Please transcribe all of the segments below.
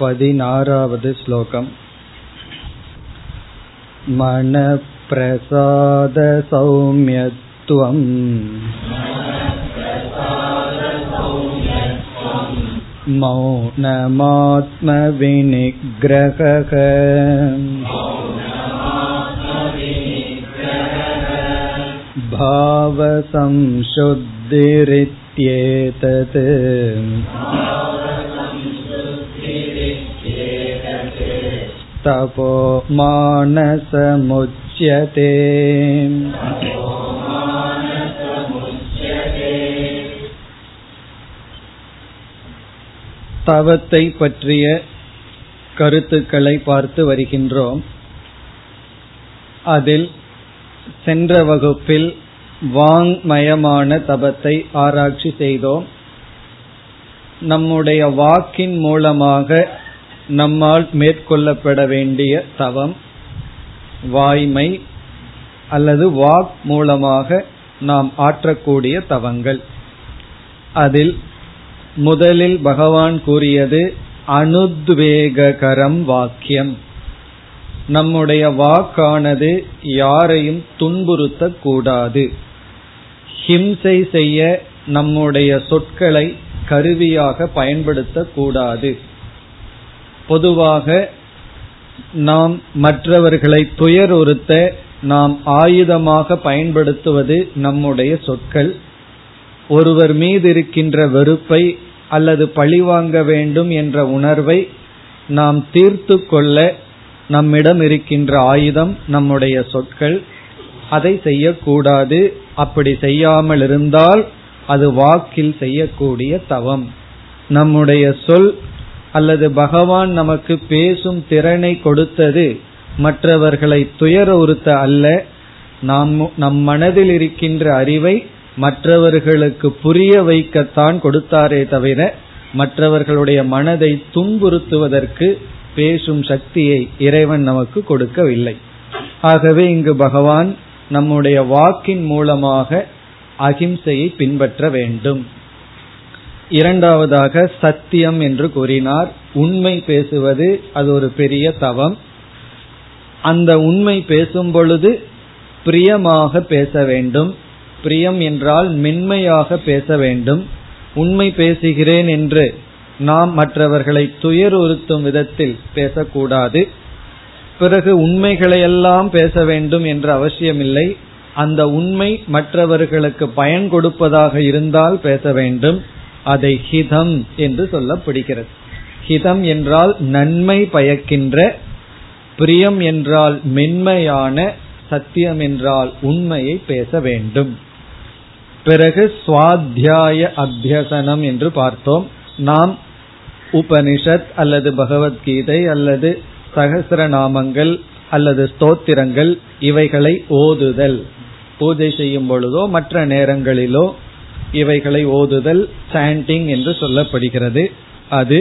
16வது ஸ்லோகம். மனப்பிரசாத சௌம்யத்வம் மௌனமாத்ம விநிக்ரஹக பாவ சம்சுத்திரித்யேதத் தபோ மானசமுச்யதே. தவத்தை பற்றிய கருத்துக்களை பார்த்து வருகின்றோம். அதில் சென்ற வகுப்பில் வாங்மயமான தபத்தை ஆராய்ச்சி செய்தோம். நம்முடைய வாக்கின் மூலமாக நம்மால் மேற்கொள்ளப்பட வேண்டிய தவம், வாய்மை அல்லது வாக் மூலமாக நாம் ஆற்றக்கூடிய தவங்கள். அதில் முதலில் பகவான் கூறியது அனுத்வேககரம் வாக்கியம். நம்முடைய வாக்கானது யாரையும் துன்புறுத்தக்கூடாது. ஹிம்சை செய்ய நம்முடைய சொற்களை கருவியாக பயன்படுத்தக்கூடாது. பொதுவாக நாம் மற்றவர்களை துயருறுத்த நாம் ஆயுதமாக பயன்படுத்துவது நம்முடைய சொற்கள். ஒருவர் மீது இருக்கின்ற வெறுப்பை அல்லது பழிவாங்க வேண்டும் என்ற உணர்வை நாம் தீர்த்து கொள்ள நம்மிடம் இருக்கின்ற ஆயுதம் நம்முடைய சொற்கள். அதை செய்யக்கூடாது. அப்படி செய்யாமல் இருந்தால் அது வாக்கில் செய்யக்கூடிய தவம். நம்முடைய சொல் அல்லது பகவான் நமக்கு பேசும் திறனை கொடுத்தது மற்றவர்களை துயருறுத்த அல்ல, நம் மனதில் இருக்கின்ற அறிவை மற்றவர்களுக்கு புரிய வைக்கத்தான் கொடுத்தாரே தவிர மற்றவர்களுடைய மனதை துன்புறுத்துவதற்கு பேசும் சக்தியை இறைவன் நமக்கு கொடுக்கவில்லை. ஆகவே இங்கு பகவான் நம்முடைய வாக்கின் மூலமாக அகிம்சையை பின்பற்ற வேண்டும். இரண்டாவதாக சத்தியம் என்று கூறினார். உண்மை பேசுவது அது ஒரு பெரிய தவம். அந்த உண்மை பேசும் பொழுது பிரியமாக பேச வேண்டும். பிரியம் என்றால் மென்மையாக பேச வேண்டும். உண்மை பேசுகிறேன் என்று நாம் மற்றவர்களை துயருறுத்தும் விதத்தில் பேசக்கூடாது. பிறகு உண்மைகளையெல்லாம் பேச வேண்டும் என்ற அவசியமில்லை. அந்த உண்மை மற்றவர்களுக்கு பயன் கொடுப்பதாக இருந்தால் பேச வேண்டும். அதை ஹிதம் என்று சொல்லப்படுகிறது. ஹிதம் என்றால் நன்மை பயக்கின்ற, பிரியம் என்றால் மென்மையான, சத்தியம் என்றால் உண்மையை பேச வேண்டும். பிறகு சுவாத்தியாய அபியசனம் என்று பார்த்தோம். நாம் உபனிஷத் அல்லது பகவத்கீதை அல்லது சகஸ்ரநாமங்கள் அல்லது ஸ்தோத்திரங்கள் இவைகளை ஓதுதல், பூஜை செய்யும் பொழுதோ மற்ற நேரங்களிலோ இவைகளை ஓதுதல், சாண்டிங் என்று சொல்லப்படுகிறது. அது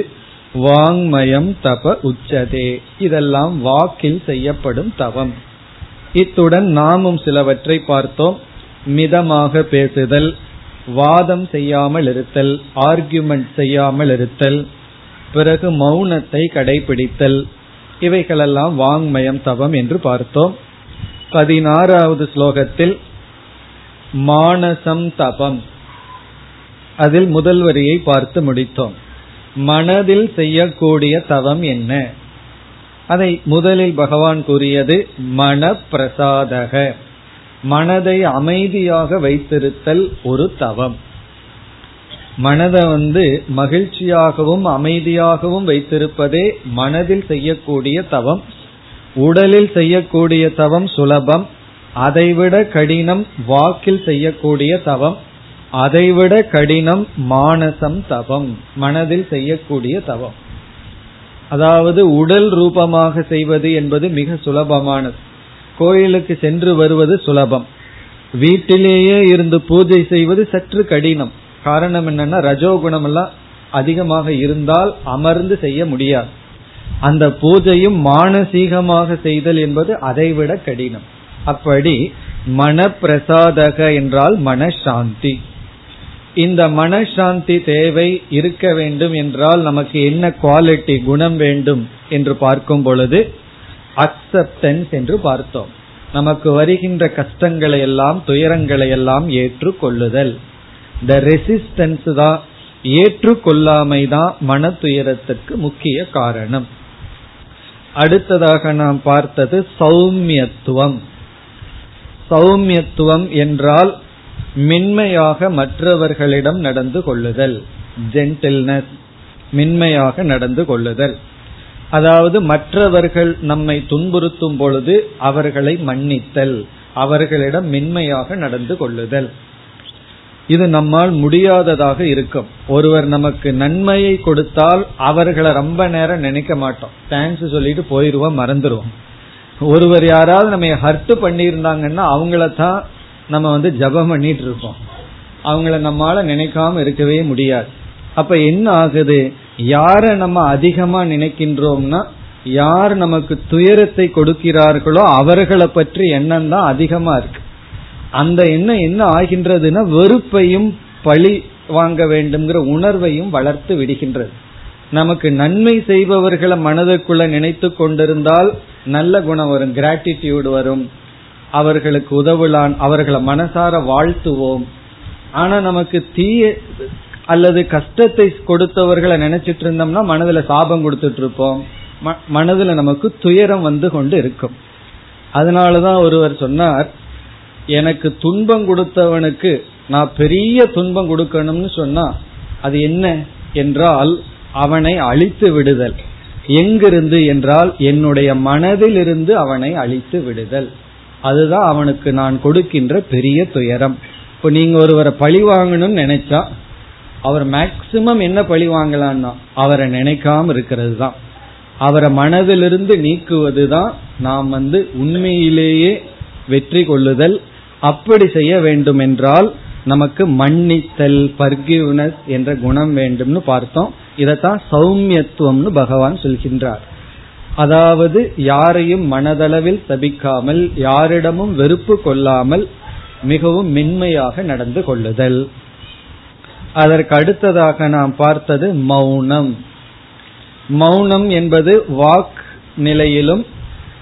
வாங்மயம் தப உச்சதே. இதெல்லாம் வாக்கில் செய்யப்படும் தவம். இத்துடன் நாமும் சிலவற்றை பார்த்தோம். மிதமாக பேசுதல், வாதம் செய்யாமல் இருத்தல், ஆர்கியூமெண்ட் செய்யாமல் இருத்தல், பிறகு மௌனத்தை கடைபிடித்தல், இவைகளெல்லாம் வாங்மயம் தவம் என்று பார்த்தோம். 16வது ஸ்லோகத்தில் மானசம் தபம், அதில் முதல் வரியை பார்த்து முடித்தோம். மனதில் செய்யக்கூடிய தவம் என்ன? அதை முதலில் பகவான் கூறியது மனப்பிரசாதக. மனதை அமைதியாக வைத்திருத்தல் ஒரு தவம். மனதை மகிழ்ச்சியாகவும் அமைதியாகவும் வைத்திருப்பதே மனதில் செய்யக்கூடிய தவம். உடலில் செய்யக்கூடிய தவம் சுலபம். அதைவிட கடினம் வாக்கில் செய்யக்கூடிய தவம். அதைவிட கடினம் மானசம் தவம், மனதில் செய்யக்கூடிய தவம். அதாவது உடல் ரூபமாக செய்வது என்பது மிக சுலபமானது. கோயிலுக்கு சென்று வருவது சுலபம். வீட்டிலேயே இருந்து பூஜை செய்வது சற்று கடினம். காரணம் என்னன்னா ரஜோகுணம் எல்லாம் அதிகமாக இருந்தால் அமர்ந்து செய்ய முடியாது. அந்த பூஜையும் மானசீகமாக செய்தல் என்பது அதைவிட கடினம். அப்படி மனப்பிரசாதக என்றால் மனசாந்தி. இந்த மனசாந்தி தேவை இருக்க வேண்டும் என்றால் நமக்கு என்ன குவாலிட்டி குணம் வேண்டும் என்று பார்க்கும் பொழுது அக்செப்டன்ஸ் என்று பார்த்தோம். நமக்கு வருகின்ற கஷ்டங்களை எல்லாம் துயரங்களை எல்லாம் ஏற்றுக்கொள்ளுதல். இந்த ரெசிஸ்டன்ஸ் தான், ஏற்றுக்கொள்ளாமை தான் மன துயரத்துக்கு முக்கிய காரணம். அடுத்ததாக நாம் பார்த்தது சௌமியத்துவம். சௌமியத்துவம் என்றால் மென்மையாக மற்றவர்களிடம் நடந்து கொள்ளுதல், ஜென்டில்னஸ், மென்மையாக நடந்து கொள்ளுதல். அதாவது மற்றவர்கள் நம்மை துன்புறுத்தும் பொழுது அவர்களை மன்னித்தல், அவர்களிடம் மென்மையாக நடந்து கொள்ளுதல். இது நம்மால் முடியாததாக இருக்கும். ஒருவர் நமக்கு நன்மையை கொடுத்தால் அவர்களை ரொம்ப நேரம் நினைக்க மாட்டோம், தேங்க்ஸ் சொல்லிட்டு போயிடுவோம், மறந்துடுவோம். ஒருவர் யாராவது நம்ம ஹர்ட் பண்ணியிருந்தாங்கன்னா அவங்களத்தான் நம்ம வந்து ஜபம் பண்ணிட்டு இருக்கோம், அவங்கள நம்மால நினைக்காம இருக்கவே முடியாது. அப்ப என்ன ஆகுது, யார நம்ம அதிகமா நினைக்கின்றோம்னா யார் நமக்கு துயரத்தை கொடுக்கிறார்களோ அவர்களை பற்றி எண்ணம் தான் அதிகமா இருக்கு. அந்த எண்ணம் என்ன ஆகின்றதுன்னா வெறுப்பையும் பழி வாங்க வேண்டும்ங்கிற உணர்வையும் வளர்த்து விடுகின்றது. நமக்கு நன்மை செய்பவர்களை மனதுக்குள்ள நினைத்து கொண்டிருந்தால் நல்ல குணம் வரும், கிராட்டிடியூடு வரும், அவர்களுக்கு உதவலான், அவர்களை மனசார வாழ்த்துவோம். ஆனா நமக்கு தீய அல்லது கஷ்டத்தை கொடுத்தவர்களை நினைச்சிட்டு இருந்தோம்னா மனதுல சாபம் கொடுத்துட்டு இருப்போம், மனதுல நமக்கு துயரம் வந்து கொண்டு இருக்கும். அதனாலதான் ஒருவர் சொன்னார், எனக்கு துன்பம் கொடுத்தவனுக்கு நான் பெரிய துன்பம் கொடுக்கணும்னு சொன்னா அது என்ன என்றால் அவனை அழித்து விடுதல். எங்கிருந்து என்றால் என்னுடைய மனதிலிருந்து அவனை அழித்து விடுதல். அதுதான் அவனுக்கு நான் கொடுக்கின்ற பெரிய துயரம். இப்போ நீங்க ஒருவரை பழி வாங்கணும்னு நினைச்சா அவர் மேக்சிமம் என்ன பழி வாங்கலான்னா அவரை நினைக்காம இருக்கிறது தான், அவரை மனதிலிருந்து நீக்குவது தான் நாம் வந்து உண்மையிலேயே வெற்றி கொள்ளுதல். அப்படி செய்ய வேண்டும் என்றால் நமக்கு மன்னித்தல், forgiveness என்ற குணம் வேண்டும்னு பார்த்தோம். இதைத்தான் சௌமியத்துவம்னு பகவான் சொல்கின்றார். அதாவது யாரையும் மனதளவில் தபிக்காமல், யாரிடமும் வெறுப்பு கொள்ளாமல், மிகவும் மென்மையாக நடந்து கொள்ளுதல். அதற்கு அடுத்ததாக நாம் பார்த்தது மௌனம். மௌனம் என்பது வாக்கு நிலையிலும்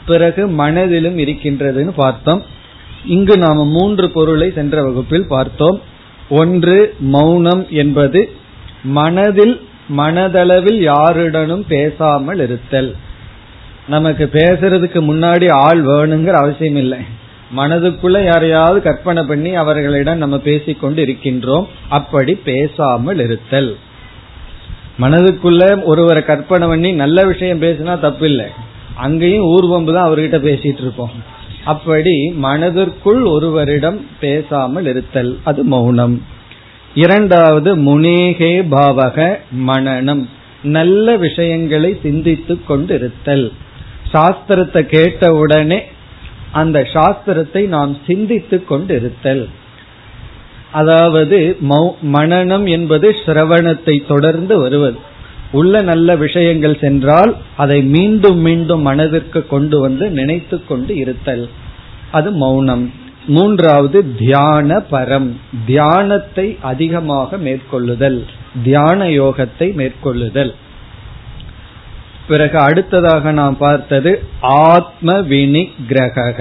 பிறகு மனதிலும் இருக்கின்றதுன்னு பார்த்தோம். இங்கு நாம் மூன்று பொருளை சென்ற வகுப்பில் பார்த்தோம். ஒன்று, மௌனம் என்பது மனதளவில் யாருடனும் பேசாமல் இருத்தல். நமக்கு பேசுறதுக்கு முன்னாடி ஆள் வேணுங்கிற அவசியம் இல்லை, மனதுக்குள்ள யாரையாவது கற்பனை பண்ணி அவர்களிடம் நம்ம பேசிக்கொண்டு இருக்கின்றோம். அப்படி பேசாமல் இருத்தல். மனதுக்குள்ள ஒருவரை கற்பனை பண்ணி நல்ல விஷயம் பேசினா தப்பில்லை, அங்கேயும் ஊர்வம்பு தான் அவர்கிட்ட பேசிட்டு இருப்போம். அப்படி மனதிற்குள் ஒருவரிடம் பேசாமல் இருத்தல், அது மௌனம். இரண்டாவது முனேகே பாவக மனனம், நல்ல விஷயங்களை சிந்தித்து கொண்டிருத்தல். சாஸ்திரத்தை கேட்டவுடனே அந்த சாஸ்திரத்தை நாம் சிந்தித்து கொண்டிருத்தல். அதாவது மனனம் என்பது சிரவணத்தை தொடர்ந்து வருவது. உள்ள நல்ல விஷயங்கள் சென்றால் அதை மீண்டும் மீண்டும் மனதிற்கு கொண்டு வந்து நினைத்து கொண்டு இருத்தல், அது மௌனம். மூன்றாவது தியான பரம், தியானத்தை அதிகமாக மேற்கொள்ளுதல், தியான யோகத்தை மேற்கொள்ளுதல். பிறகு அடுத்ததாக நாம் பார்த்தது ஆத்ம வினிகிரக.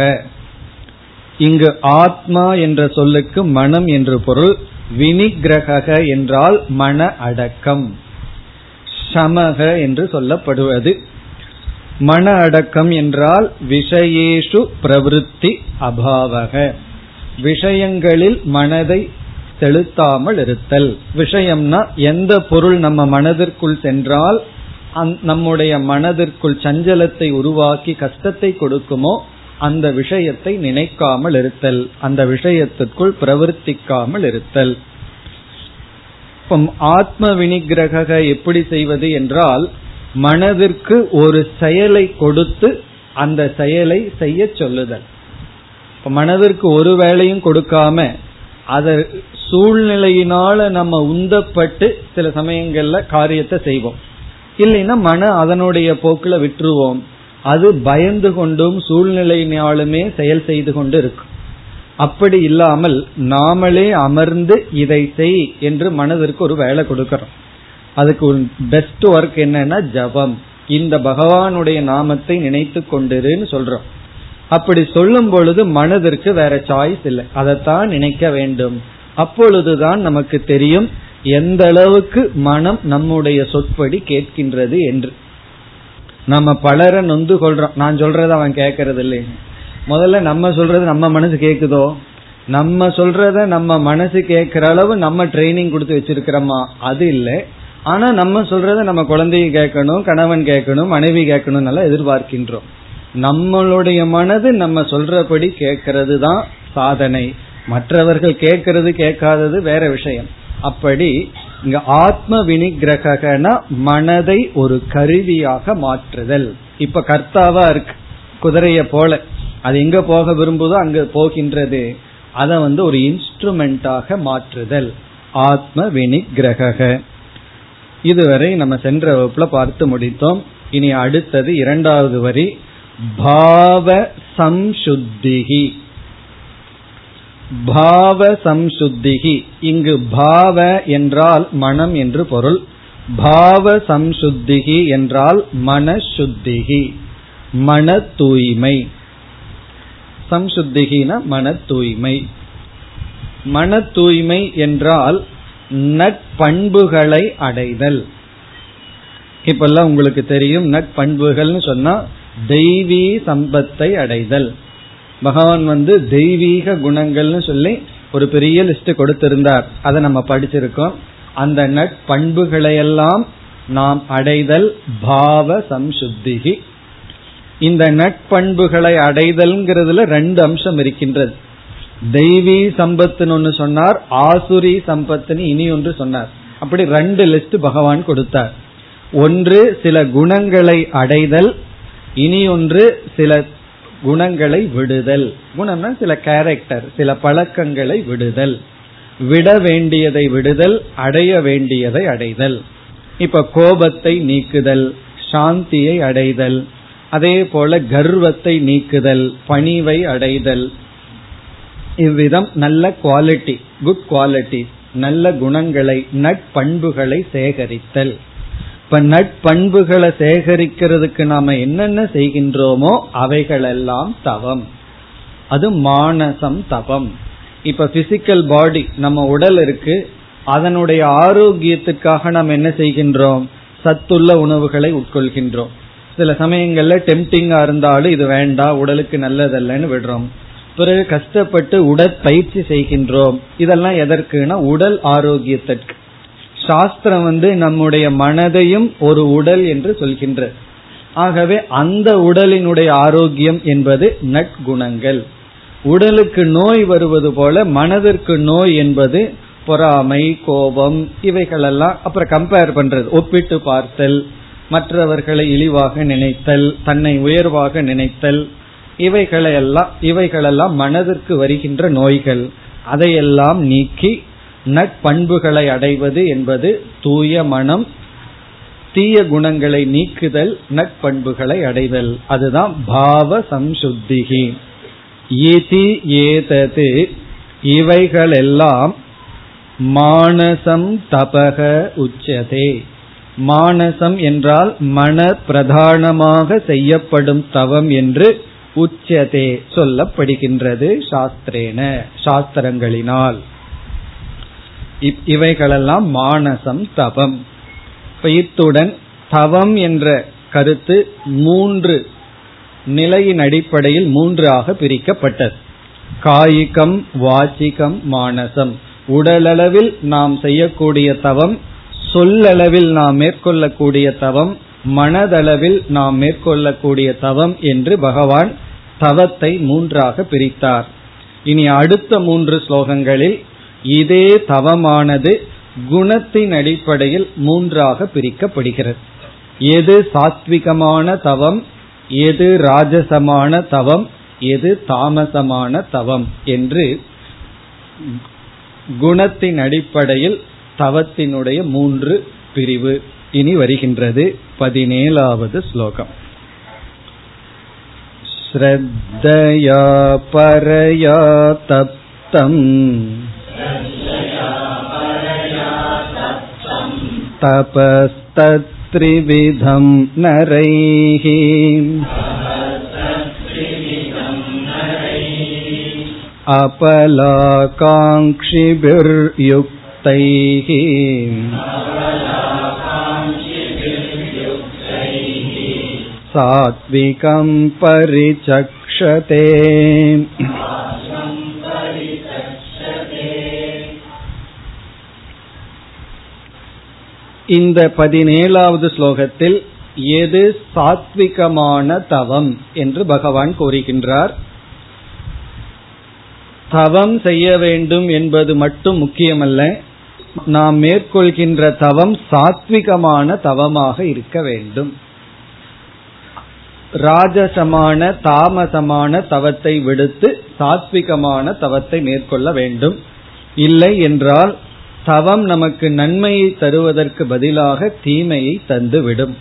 இங்கு ஆத்மா என்ற சொல்லுக்கு மனம் என்று பொருள். வினிகிரக என்றால் மன அடக்கம், சமக என்று சொல்லப்படுவது. மன அடக்கம் என்றால் விஷயேஷு பிரவருத்தி அபாவக, விஷயங்களில் மனதை செலுத்தாமல் இருத்தல். விஷயம்னா எந்த பொருள் நம்ம மனதிற்குள் சென்றால் நம்முடைய மனதிற்குள் சஞ்சலத்தை உருவாக்கி கஷ்டத்தை கொடுக்குமோ அந்த விஷயத்தை நினைக்காமல் இருத்தல், அந்த விஷயத்திற்குள் பிரவர்த்திக்காமல் இருத்தல். ஆத்ம வினிகிரக எப்படி செய்வது என்றால் மனதிற்கு ஒரு செயலை கொடுத்து அந்த செயலை செய்ய சொல்லுதல். மனதிற்கு ஒரு வேலையும் கொடுக்காம அத சூழ்நிலையினால நம்ம உந்தப்பட்டு சில சமயங்கள்ல காரியத்தை செய்வோம், இல்லைன்னா மன அதனுடைய போக்குல விட்டுருவோம். அது பயந்து கொண்டும் சூழ்நிலையினாலுமே செயல் செய்து கொண்டு இருக்கும். அப்படி இல்லாமல் நாமளே அமர்ந்து இதை செய் என்று மனதிற்கு ஒரு வேலை கொடுக்கிறோம். அதுக்கு ஒரு பெஸ்ட் ஒர்க் என்னன்னா ஜபம். இந்த பகவானுடைய நாமத்தை நினைத்து கொண்டிருன்னு சொல்றோம். அப்படி சொல்லும் பொழுது மனதிற்கு வேற சாய்ஸ் இல்லை, அதைத்தான் நினைக்க வேண்டும். அப்பொழுதுதான் நமக்கு தெரியும் எந்த அளவுக்கு மனம் நம்முடைய சொற்படி கேட்கின்றது என்று. நம்ம பலரை நொந்து கொள்றோம், நான் சொல்றது அவன் கேட்கறது இல்லைன்னு. முதல்ல நம்ம சொல்றது நம்ம மனசு கேக்குதோ, நம்ம சொல்றத நம்ம மனசு கேட்கிற அளவு நம்ம ட்ரைனிங் கொடுத்து வச்சிருக்கிறோமா? அது இல்லை. ஆனா நம்ம சொல்றத நம்ம குழந்தைய கேட்கணும், கணவன் கேட்கணும், மனைவி கேட்கணும் நல்லா எதிர்பார்க்கின்றோம். நம்மளுடைய மனது நம்ம சொல்றபடி கேட்கறது தான் சாதனை. மற்றவர்கள் கேட்கறது கேட்காதது வேற விஷயம். அப்படி இங்க ஆத்ம வினிகிரகனா மனதை ஒரு கருவியாக மாற்றுதல். இப்ப கர்த்தாவா இருக்கு குதிரைய போல, அது எங்க போக விரும்புதோ அங்க போகின்றது. அத ஒரு இன்ஸ்ட்ருமெண்டாக மாற்றுதல் ஆத்ம வினிகிரக. இதுவரை நம்ம சென்ற வகுப்புல பார்த்து முடித்தோம். இனி அடுத்தது இரண்டாவது வரி, பாவ சம்சுத்திகி. பாவ சம்சுத்திகி, இங்கு பாவ என்றால் மனம் என்று பொருள். பாவ சம்சுத்திகி என்றால் மனசுத்திகி, மன தூய்மை. சம்சுத்திகினா மன தூய்மை. மன தூய்மை என்றால் நட்பண்புகளை அடைதல். இப்பெல்லாம் உங்களுக்கு தெரியும், நட்பண்புகள்னு சொன்னா தெய்வீ சம்பத்தை அடைதல். பகவான் தெய்வீக குணங்கள்னு சொல்லி ஒரு பெரிய லிஸ்ட் கொடுத்திருந்தார், அதை நம்ம படிச்சிருக்கோம். அந்த நட்பண்புகளையெல்லாம் நாம் அடைதல் பாவ சம்சுத்திகி. இந்த நட்பண்புகளை அடைதல்ங்கிறதுல ரெண்டு அம்சம் இருக்கின்றது. தெய்வீ சம்பத்துன்னு ஒன்று சொன்னார், ஆசுரி சம்பத்துன்னு இனி ஒன்று சொன்னார். அப்படி ரெண்டு லிஸ்ட் பகவான் கொடுத்தார். ஒன்று சில குணங்களை அடைதல், இனி ஒன்று சில குணங்களை விடுதல். குணம்னா சில கேரக்டர், சில பழக்கங்களை விடுதல். விட வேண்டியதை விடுதல், அடைய வேண்டியதை அடைதல். இப்ப கோபத்தை நீக்குதல், சாந்தியை அடைதல், அதே போல கர்வத்தை நீக்குதல், பணிவை அடைதல். இவ்விதம் நல்ல குவாலிட்டி, குட் குவாலிட்டி, நல்ல குணங்களை நட்பண்புகளை சேகரித்தல். இப்ப நட்பண்புகளை சேகரிக்கிறதுக்கு நாம என்னென்ன செய்கின்றோமோ அவைகளெல்லாம் தவம். அது மானசம் தவம். இப்ப பிசிக்கல் பாடி, நம்ம உடல் இருக்கு, அதனுடைய ஆரோக்கியத்துக்காக நாம் என்ன செய்கின்றோம்? சத்துள்ள உணவுகளை உட்கொள்கின்றோம். சில சமயங்கள்ல டெம்டிங்கா இருந்தாலும் இது வேண்டாம், உடலுக்கு நல்லதல்லன்னு விடுறோம். பிறகு கஷ்டப்பட்டு உடற்பயிற்சி செய்கின்றோம். இதெல்லாம் எதற்குனா உடல் ஆரோக்கியத்திற்கு. சாஸ்திரம் நம்முடைய மனதையும் ஒரு உடல் என்று சொல்கின்ற, ஆகவே அந்த உடலினுடைய ஆரோக்கியம் என்பது நற்குணங்கள். உடலுக்கு நோய் வருவது போல மனதிற்கு நோய் என்பது பொறாமை, கோபம், இவைகளெல்லாம். அப்புறம் கம்பேர் பண்றது, ஒப்பிட்டு பார்த்தல், மற்றவர்களை இழிவாக நினைத்தல், தன்னை உயர்வாக நினைத்தல், இவைகளெல்லாம் மனதிற்கு வருகின்ற நோய்கள். அதையெல்லாம் நீக்கி நட்பண்புகளை அடைவது என்பது தூய மனம். தீய குணங்களை நீக்குதல், நட்பண்புகளை அடைதல், அதுதான் பாவ சம்சுத்திகி. ஏதி ஏதது, இவைகளெல்லாம் மானசம் தபக உச்சதே. மானசம் என்றால் மன பிரதானமாக செய்யப்படும் தவம் என்று உச்சதே சொல்லப்படுகின்றது சாஸ்திரேன, சாஸ்திரங்களினால். இவைகளெல்லாம் மானசம் தவம். இத்துடன் தவம் என்ற கருத்து மூன்று நிலையின் அடிப்படையில் மூன்றாக பிரிக்கப்பட்டது. காயிகம், வாச்சிகம், மானசம். உடலளவில் நாம் செய்யக்கூடிய தவம், சொல்லளவில் நாம் மேற்கொள்ளக்கூடிய தவம், மனதளவில் நாம் மேற்கொள்ளக்கூடிய தவம் என்று பகவான் தவத்தை மூன்றாக பிரித்தார். இனி அடுத்த மூன்று ஸ்லோகங்களில் இதே தவமானது குணத்தின் அடிப்படையில் மூன்றாக பிரிக்கப்படுகிறது. எது சாத்விகமான தவம், எது ராஜசமான தவம், எது தாமசமான தவம் என்று குணத்தின் அடிப்படையில் தவத்தினுடைய மூன்று பிரிவு இனி வருகின்றது. 17வது ஸ்லோகம். ஸ்ரத்தயா பரயா தப்தம் தபஸ்தத்ரிவிதம் நரைஹி அபலாகாங்க்ஷிபிர்யுக்தைஹி சாத்விகம் பரிசக்ஷதே. இந்த 17வது ஸ்லோகத்தில் எது சாத்விகமான தவம் என்று பகவான் கூறுகின்றார். தவம் செய்ய வேண்டும் என்பது மட்டும் முக்கியமல்ல, நாம் மேற்கொள்கின்ற தவம் சாத்விகமான தவமாக இருக்க வேண்டும். ராஜசமான தாமசமான தவத்தை விடுத்து சாத்விகமான தவத்தை மேற்கொள்ள வேண்டும். இல்லை என்றால் தவம் நமக்கு நன்மையை தருவதற்கு பதிலாக தீமையை தந்துவிடும்.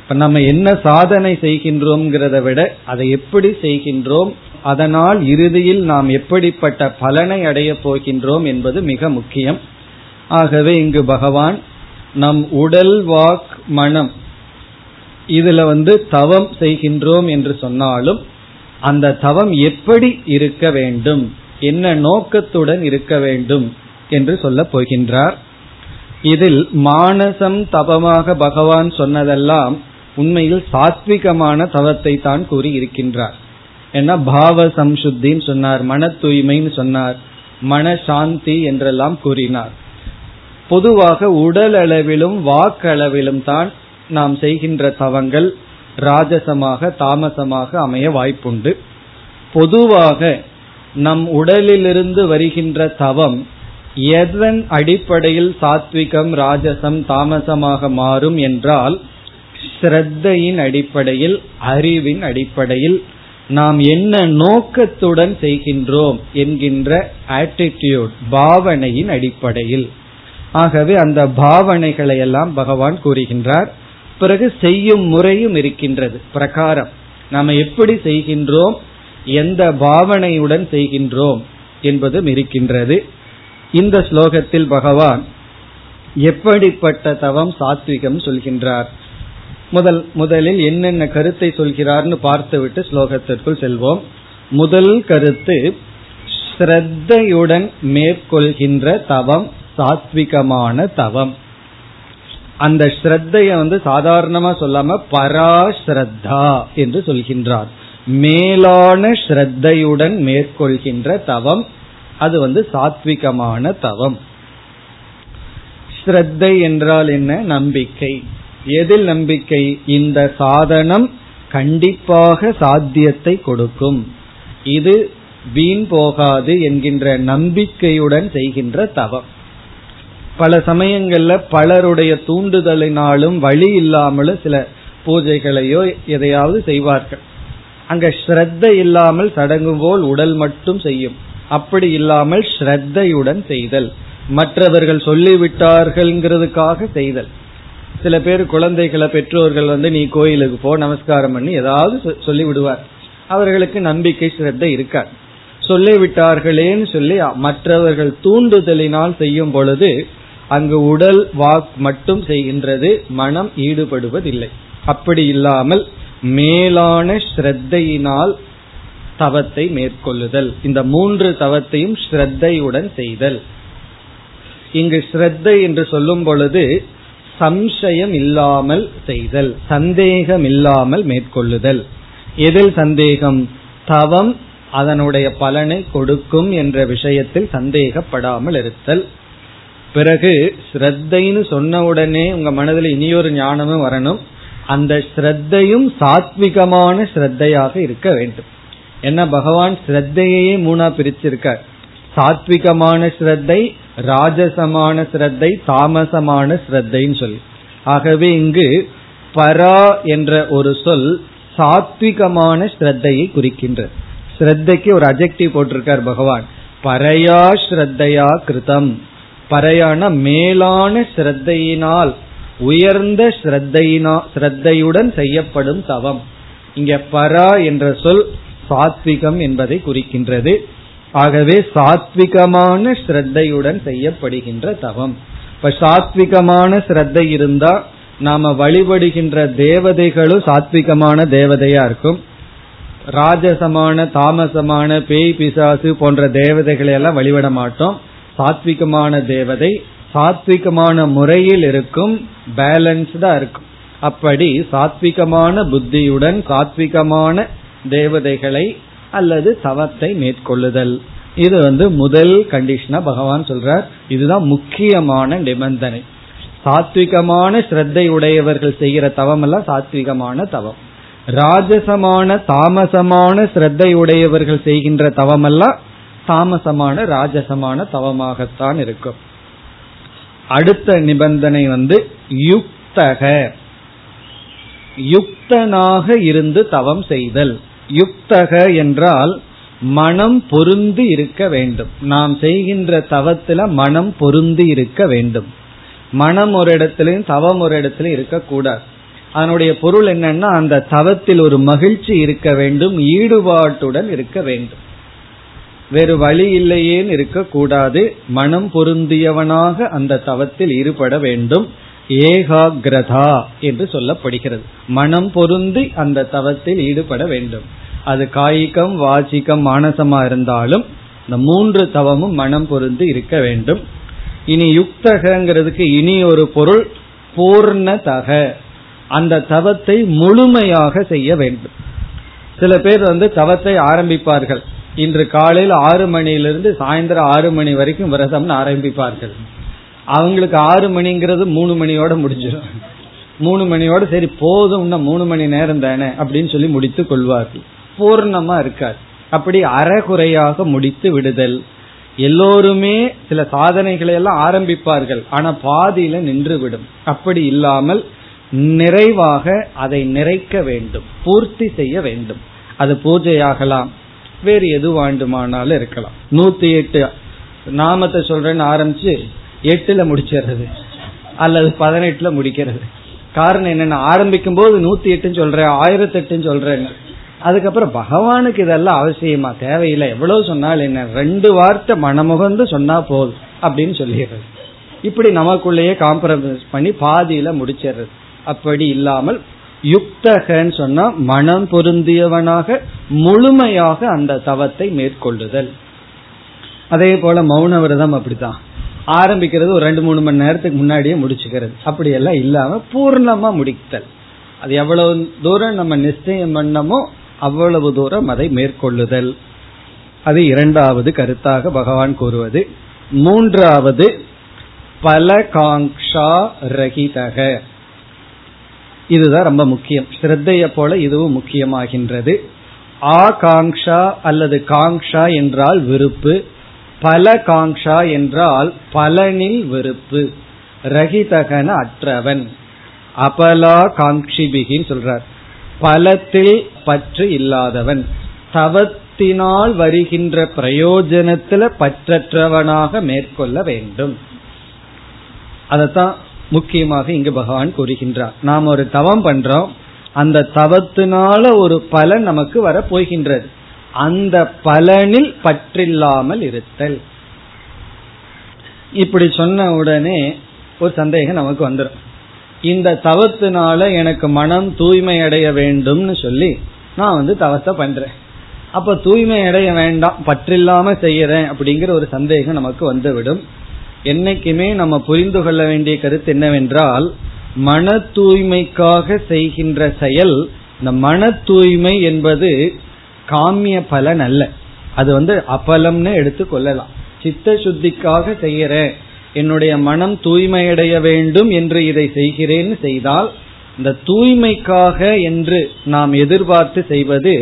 இப்ப நம்ம என்ன சாதனை செய்கின்றோம்ங்கிறத விட அதை எப்படி செய்கின்றோம், அதனால் இறுதியில் நாம் எப்படிப்பட்ட பலனை அடைய போகின்றோம் என்பது மிக முக்கியம். ஆகவே இங்கு பகவான் நம் உடல் வாக் மனம் இதுல தவம் செய்கின்றோம் என்று சொன்னாலும் அந்த தவம் எப்படி இருக்க வேண்டும், என்ன நோக்கத்துடன் இருக்க வேண்டும் என்று சொல்ல போகின்றார். இதில் மானசம் தவமாக பகவான் சொன்னதெல்லாம் உண்மையில் சாத்விகமான தவத்தை தான் கூறி இருக்கின்றார். ஏன்னா பாவ சம்சுத்தின்னு சொன்னார், மன தூய்மைன்னு சொன்னார், மன சாந்தி என்றெல்லாம் கூறினார். பொதுவாக உடல் அளவிலும் வாக்களவிலும் தான் நாம் செய்கின்ற தவங்கள் ராஜசமாக தாமசமாக அமைய வாய்ப்புண்டு. பொதுவாக நம் உடலிலிருந்து வருகின்ற தவம் எதன் அடிப்படையில் சாத்விகம் ராஜசம் தாமசமாக மாறும் என்றால் ஸ்ரத்தையின் அடிப்படையில், அறிவின் அடிப்படையில், நாம் என்ன நோக்கத்துடன் செய்கின்றோம் என்கின்ற ஆட்டிடியூட், பாவனையின் அடிப்படையில். ஆகவே அந்த பாவனைகளை எல்லாம் பகவான் கூறுகின்றார். பிறகு செய்யும் முறையும் இருக்கின்றது, பிரகாரம் நாம் எப்படி செய்கின்றோம், எந்த பாவனையுடன் செய்கின்றோம் என்பதும் இருக்கின்றது. இந்த ஸ்லோகத்தில் பகவான் எப்படிப்பட்ட தவம் சாத்விகம் சொல்கின்றார். முதலில் என்னென்ன கருத்தை சொல்கிறார்னு பார்த்துவிட்டு ஸ்லோகத்திற்குள் செல்வோம். முதல் கருத்து, ஸ்ரத்தையுடன் மேற்கொள்கின்ற தவம் சாத்விகமான தவம். அந்த ஸ்ரத்தைய சாதாரணமா சொல்லாம பராஸ்ரத்தா என்று சொல்கின்றார். மேலான ஸ்ரத்தையுடன் மேற்கொள்கின்ற தவம் அது சாத்விகமான தவம். ஸ்ரத்தை என்றால் என்ன? நம்பிக்கை. எதில் நம்பிக்கை? இந்த சாதனம் கண்டிப்பாக சாத்தியத்தை கொடுக்கும், இது வீண் போகாது என்கின்ற நம்பிக்கையுடன் செய்கின்ற தவம். பல சமயங்கள்ல பலருடைய தூண்டுதலினாலும் வழி இல்லாமலும் சில பூஜைகளையோ எதையாவது செய்வார்கள். அங்க ஸ்ரத்தை இல்லாமல் சடங்கு போல் உடல் மட்டும் செய்யும், அப்படி இல்லாமல் ஸ்ரத்தையுடன் செய்தல், மற்றவர்கள் சொல்லிவிட்டார்கள்ங்கிறதுக்காக செய்தல். சில பேர் குழந்தைகளை பெற்றோர்கள் நீ கோயிலுக்கு போ, நமஸ்காரம் பண்ணி ஏதாவது சொல்லி விடுவார். அவர்களுக்கு நம்பிக்கை ஸ்ரத்தை இருக்கார். சொல்லிவிட்டார்களேன்னு சொல்லி மற்றவர்கள் தூண்டுதலினால் செய்யும் பொழுது அங்கு உடல் வாக் மட்டும் செய்கின்றது, மனம் ஈடுபடுவதில்லை. அப்படி இல்லாமல் மேலான ஸ்ரத்தையினால் தவத்தை மேற்கொள்ளுதல். இந்த மூன்று தவத்தையும் ஸ்ரத்தையுடன் செய்தல். இங்கு ஸ்ரத்தை என்று சொல்லும் பொழுது சம்சயம் இல்லாமல் செய்தல், சந்தேகம் இல்லாமல் மேற்கொள்ளுதல். எதில் சந்தேகம்? தவம் அதனுடைய பலனை கொடுக்கும் என்ற விஷயத்தில் சந்தேகப்படாமல் இருத்தல். பிறகு ஸ்ரத்தைன்னு சொன்ன உடனே உங்க மனதில் இனியொரு ஞானமும் வரணும். அந்த ஸ்ரத்தையும் சாத்விகமான ஸ்ரத்தையாக இருக்க வேண்டும். என்ன பகவான் ஸ்ரத்தையே மூணா பிரிச்சிருக்கார். சாத்விகமான ஸ்ரத்தை, ராஜசமான ஸ்ரத்தை, தாமசமான ஸ்ரத்தைன்னு சொல்லி. ஆகவே இங்கு பரா என்ற ஒரு சொல் சாத்விகமான ஸ்ரத்தையை குறிக்கின்றது. ஸ்ரத்தைக்கு ஒரு அட்ஜெக்டிவ் போட்டிருக்கார் பகவான், பரயா ஸ்ரத்தையா கிருதம். பரையான மேலான ஸ்ரத்தையினால், உயர்ந்த ஸ்ரத்தையுடன் செய்யப்படும் தவம். இங்க பரா என்ற சொல் சாத்விகம் என்பதை குறிக்கின்றது. ஆகவே சாத்விகமான ஸ்ரத்தையுடன் செய்யப்படுகின்ற தவம். இப்ப சாத்விகமான ஸ்ரத்தை இருந்தா நாம வழிபடுகின்ற தேவதைகளும் சாத்விகமான தேவதையா இருக்கும். ராஜசமான தாமசமான பேய் பிசாசு போன்ற தேவதைகளை எல்லாம் வழிபட மாட்டோம். சாத்விகமான தேவதை சாத்விகமான முறையில் இருக்கும், பேலன்ஸ்டா இருக்கும். அப்படி சாத்விகமான புத்தியுடன் சாத்விகமான தேவதைகளை அல்லது தவத்தை மேற்கொள்ளுதல், இது முதல் கண்டிஷனா பகவான் சொல்றார். இதுதான் முக்கியமான நிபந்தனை. சாத்விகமான ஸ்ரத்தை உடையவர்கள் செய்கிற தவம் எல்லாம் சாத்விகமான தவம். ராஜசமான தாமசமான ஸ்ரத்தை உடையவர்கள் செய்கின்ற தவமெல்லாம் தாமசமான ராஜசமான தவமாகத்தான் இருக்கும். அடுத்த நிபந்தனை யுக்தக, யுக்தனாக இருந்து தவம் செய்தல். யுக்தக என்றால் மனம் பொருந்து இருக்க வேண்டும். நாம் செய்கின்ற தவத்துல மனம் பொருந்து இருக்க வேண்டும். மனம் ஒரு இடத்திலையும் தவம் ஒரு இடத்திலும் இருக்கக்கூடாது. அதனுடைய பொருள் என்னன்னா, அந்த தவத்தில் ஒரு மகிழ்ச்சி இருக்க வேண்டும், ஈடுபாட்டுடன் இருக்க வேண்டும். வேறு வழி இல்லையேன்னு இருக்கக்கூடாது. மனம் பொருந்தியவனாக அந்த தவத்தில் ஈடுபட வேண்டும். ஏகாகிரதா என்று சொல்லப்படுகிறது. மனம் பொருந்தி அந்த தவத்தில் ஈடுபட வேண்டும். அது காய்கம் வாசிகம் மானசமா இருந்தாலும் இந்த மூன்று தவமும் மனம் பொருந்தி இருக்க வேண்டும். இனி யுக்தகங்கிறதுக்கு இனி ஒரு பொருள் பூர்ணதக, அந்த தவத்தை முழுமையாக செய்ய வேண்டும். சில பேர் தவத்தை ஆரம்பிப்பார்கள். இன்று காலையில் 6 மணியிலிருந்து சாயந்தரம் 6 மணி வரைக்கும் விரதம்னு ஆரம்பிப்பார்கள். அவங்களுக்கு 6 மணிங்கிறது 3 மணியோட முடிஞ்சிடும். 3 மணியோட சரி போதும்னா 3 மணி நேரம் தானே அப்படின்னு சொல்லி முடித்து கொள்வார்கள். பூர்ணமா இருக்காது. அப்படி அறகுறையாக முடித்து விடுதல். எல்லோருமே சில சாதனைகளை எல்லாம் ஆரம்பிப்பார்கள், ஆனா பாதியில நின்று விடும். அப்படி இல்லாமல் நிறைவாக அதை நிறைக்க வேண்டும், பூர்த்தி செய்ய வேண்டும். அது பூஜையாகலாம், வேறு எது வேண்டுமானாலும் இருக்கலாம். 108 நாமத்தை சொல்றேன்னு ஆரம்பிச்சு 8ல முடிச்சிடுறது அல்லது 18ல முடிக்கிறது. காரணம் என்னன்னா, ஆரம்பிக்கும் போது 108 சொல்றேன், 1008 சொல்றேங்க. அதுக்கப்புறம் பகவானுக்கு இதெல்லாம் அவசியமா, தேவையில்லை, எவ்வளவு சொன்னால் என்ன, 2 வார்த்தை மனமுகந்து சொன்னா போதும் அப்படின்னு சொல்லிடுறது. இப்படி நமக்குள்ளேயே காம்ப்ரமைஸ் பண்ணி பாதியில முடிச்சிடுறது. அப்படி இல்லாமல் யுக்தகன்னு சொன்னா மனம் பொருந்தியவனாக முழுமையாக அந்த தவத்தை மேற்கொள்ளுதல். அதே போல மௌன விரதம் அப்படித்தான் ஆரம்பிக்கிறது, ஒரு 2-3 மணி நேரத்துக்கு முன்னாடியே முடிச்சுக்கிறது. அப்படி எல்லாம் இல்லாம பூர்ணமா முடித்தல். அது எவ்வளவு தூரம் நம்ம நிச்சயம் பண்ணமோ அவ்வளவு தூரம் அதை மேற்கொள்ளுதல். அது இரண்டாவது கருத்தாக பகவான் கூறுவது. மூன்றாவது பலகாங்ஷா ரஹிதக. இதுதான் ரொம்ப முக்கியம். ஸ்ரத்தைய போல இதுவும் முக்கியமாகின்றது. ஆகாங்ஷா அல்லது காங்ஷா என்றால் விருப்பு, பலகாங்ஷா என்றால் பலனில் விருப்பு, ரஹிதகன அற்றவன். அபலா காங்ஷிபிகின்னு சொல்றார், பலத்தில் பற்று இல்லாதவன், தவத்தினால் வருகின்ற பிரயோஜனத்துல பற்றற்றவனாக மேற்கொள்ள வேண்டும். அதத்தான் முக்கியமாக இங்கு பகவான் கூறுகின்றார். நாம் ஒரு தவம் பண்றோம், அந்த தவத்தினால ஒரு பலன் நமக்கு வரப்போகின்றது, அந்த பலனில் பற்றில்லாமல் இருத்தல். இப்படி சொன்ன உடனே ஒரு சந்தேகம் நமக்கு வந்துடும். இந்த தவத்தினால எனக்கு மனம் தூய்மை அடைய வேண்டும்னு சொல்லி நான் தவத்தை பண்றேன், அப்ப தூய்மை அடைய வேண்டாம் பற்றில்லாம செய்யறேன் அப்படிங்கிற ஒரு சந்தேகம் நமக்கு வந்துவிடும். என்னைக்குமே நம்ம புரிந்து கொள்ள வேண்டிய கருத்து என்னவென்றால், மன தூய்மைக்காக செய்கின்ற செயல், இந்த மன தூய்மை என்பது காமிய பலன் அல்ல, அது அபலம்னு எடுத்து கொள்ளலாம். சித்த சுத்திக்காக செய்யற, என்னுடைய மனம் தூய்மையடைய வேண்டும் என்று இதை செய்கிறேன்னு செய்தால், இந்த தூய்மைக்காக என்று நாம் எதிர்பார்த்து செய்வது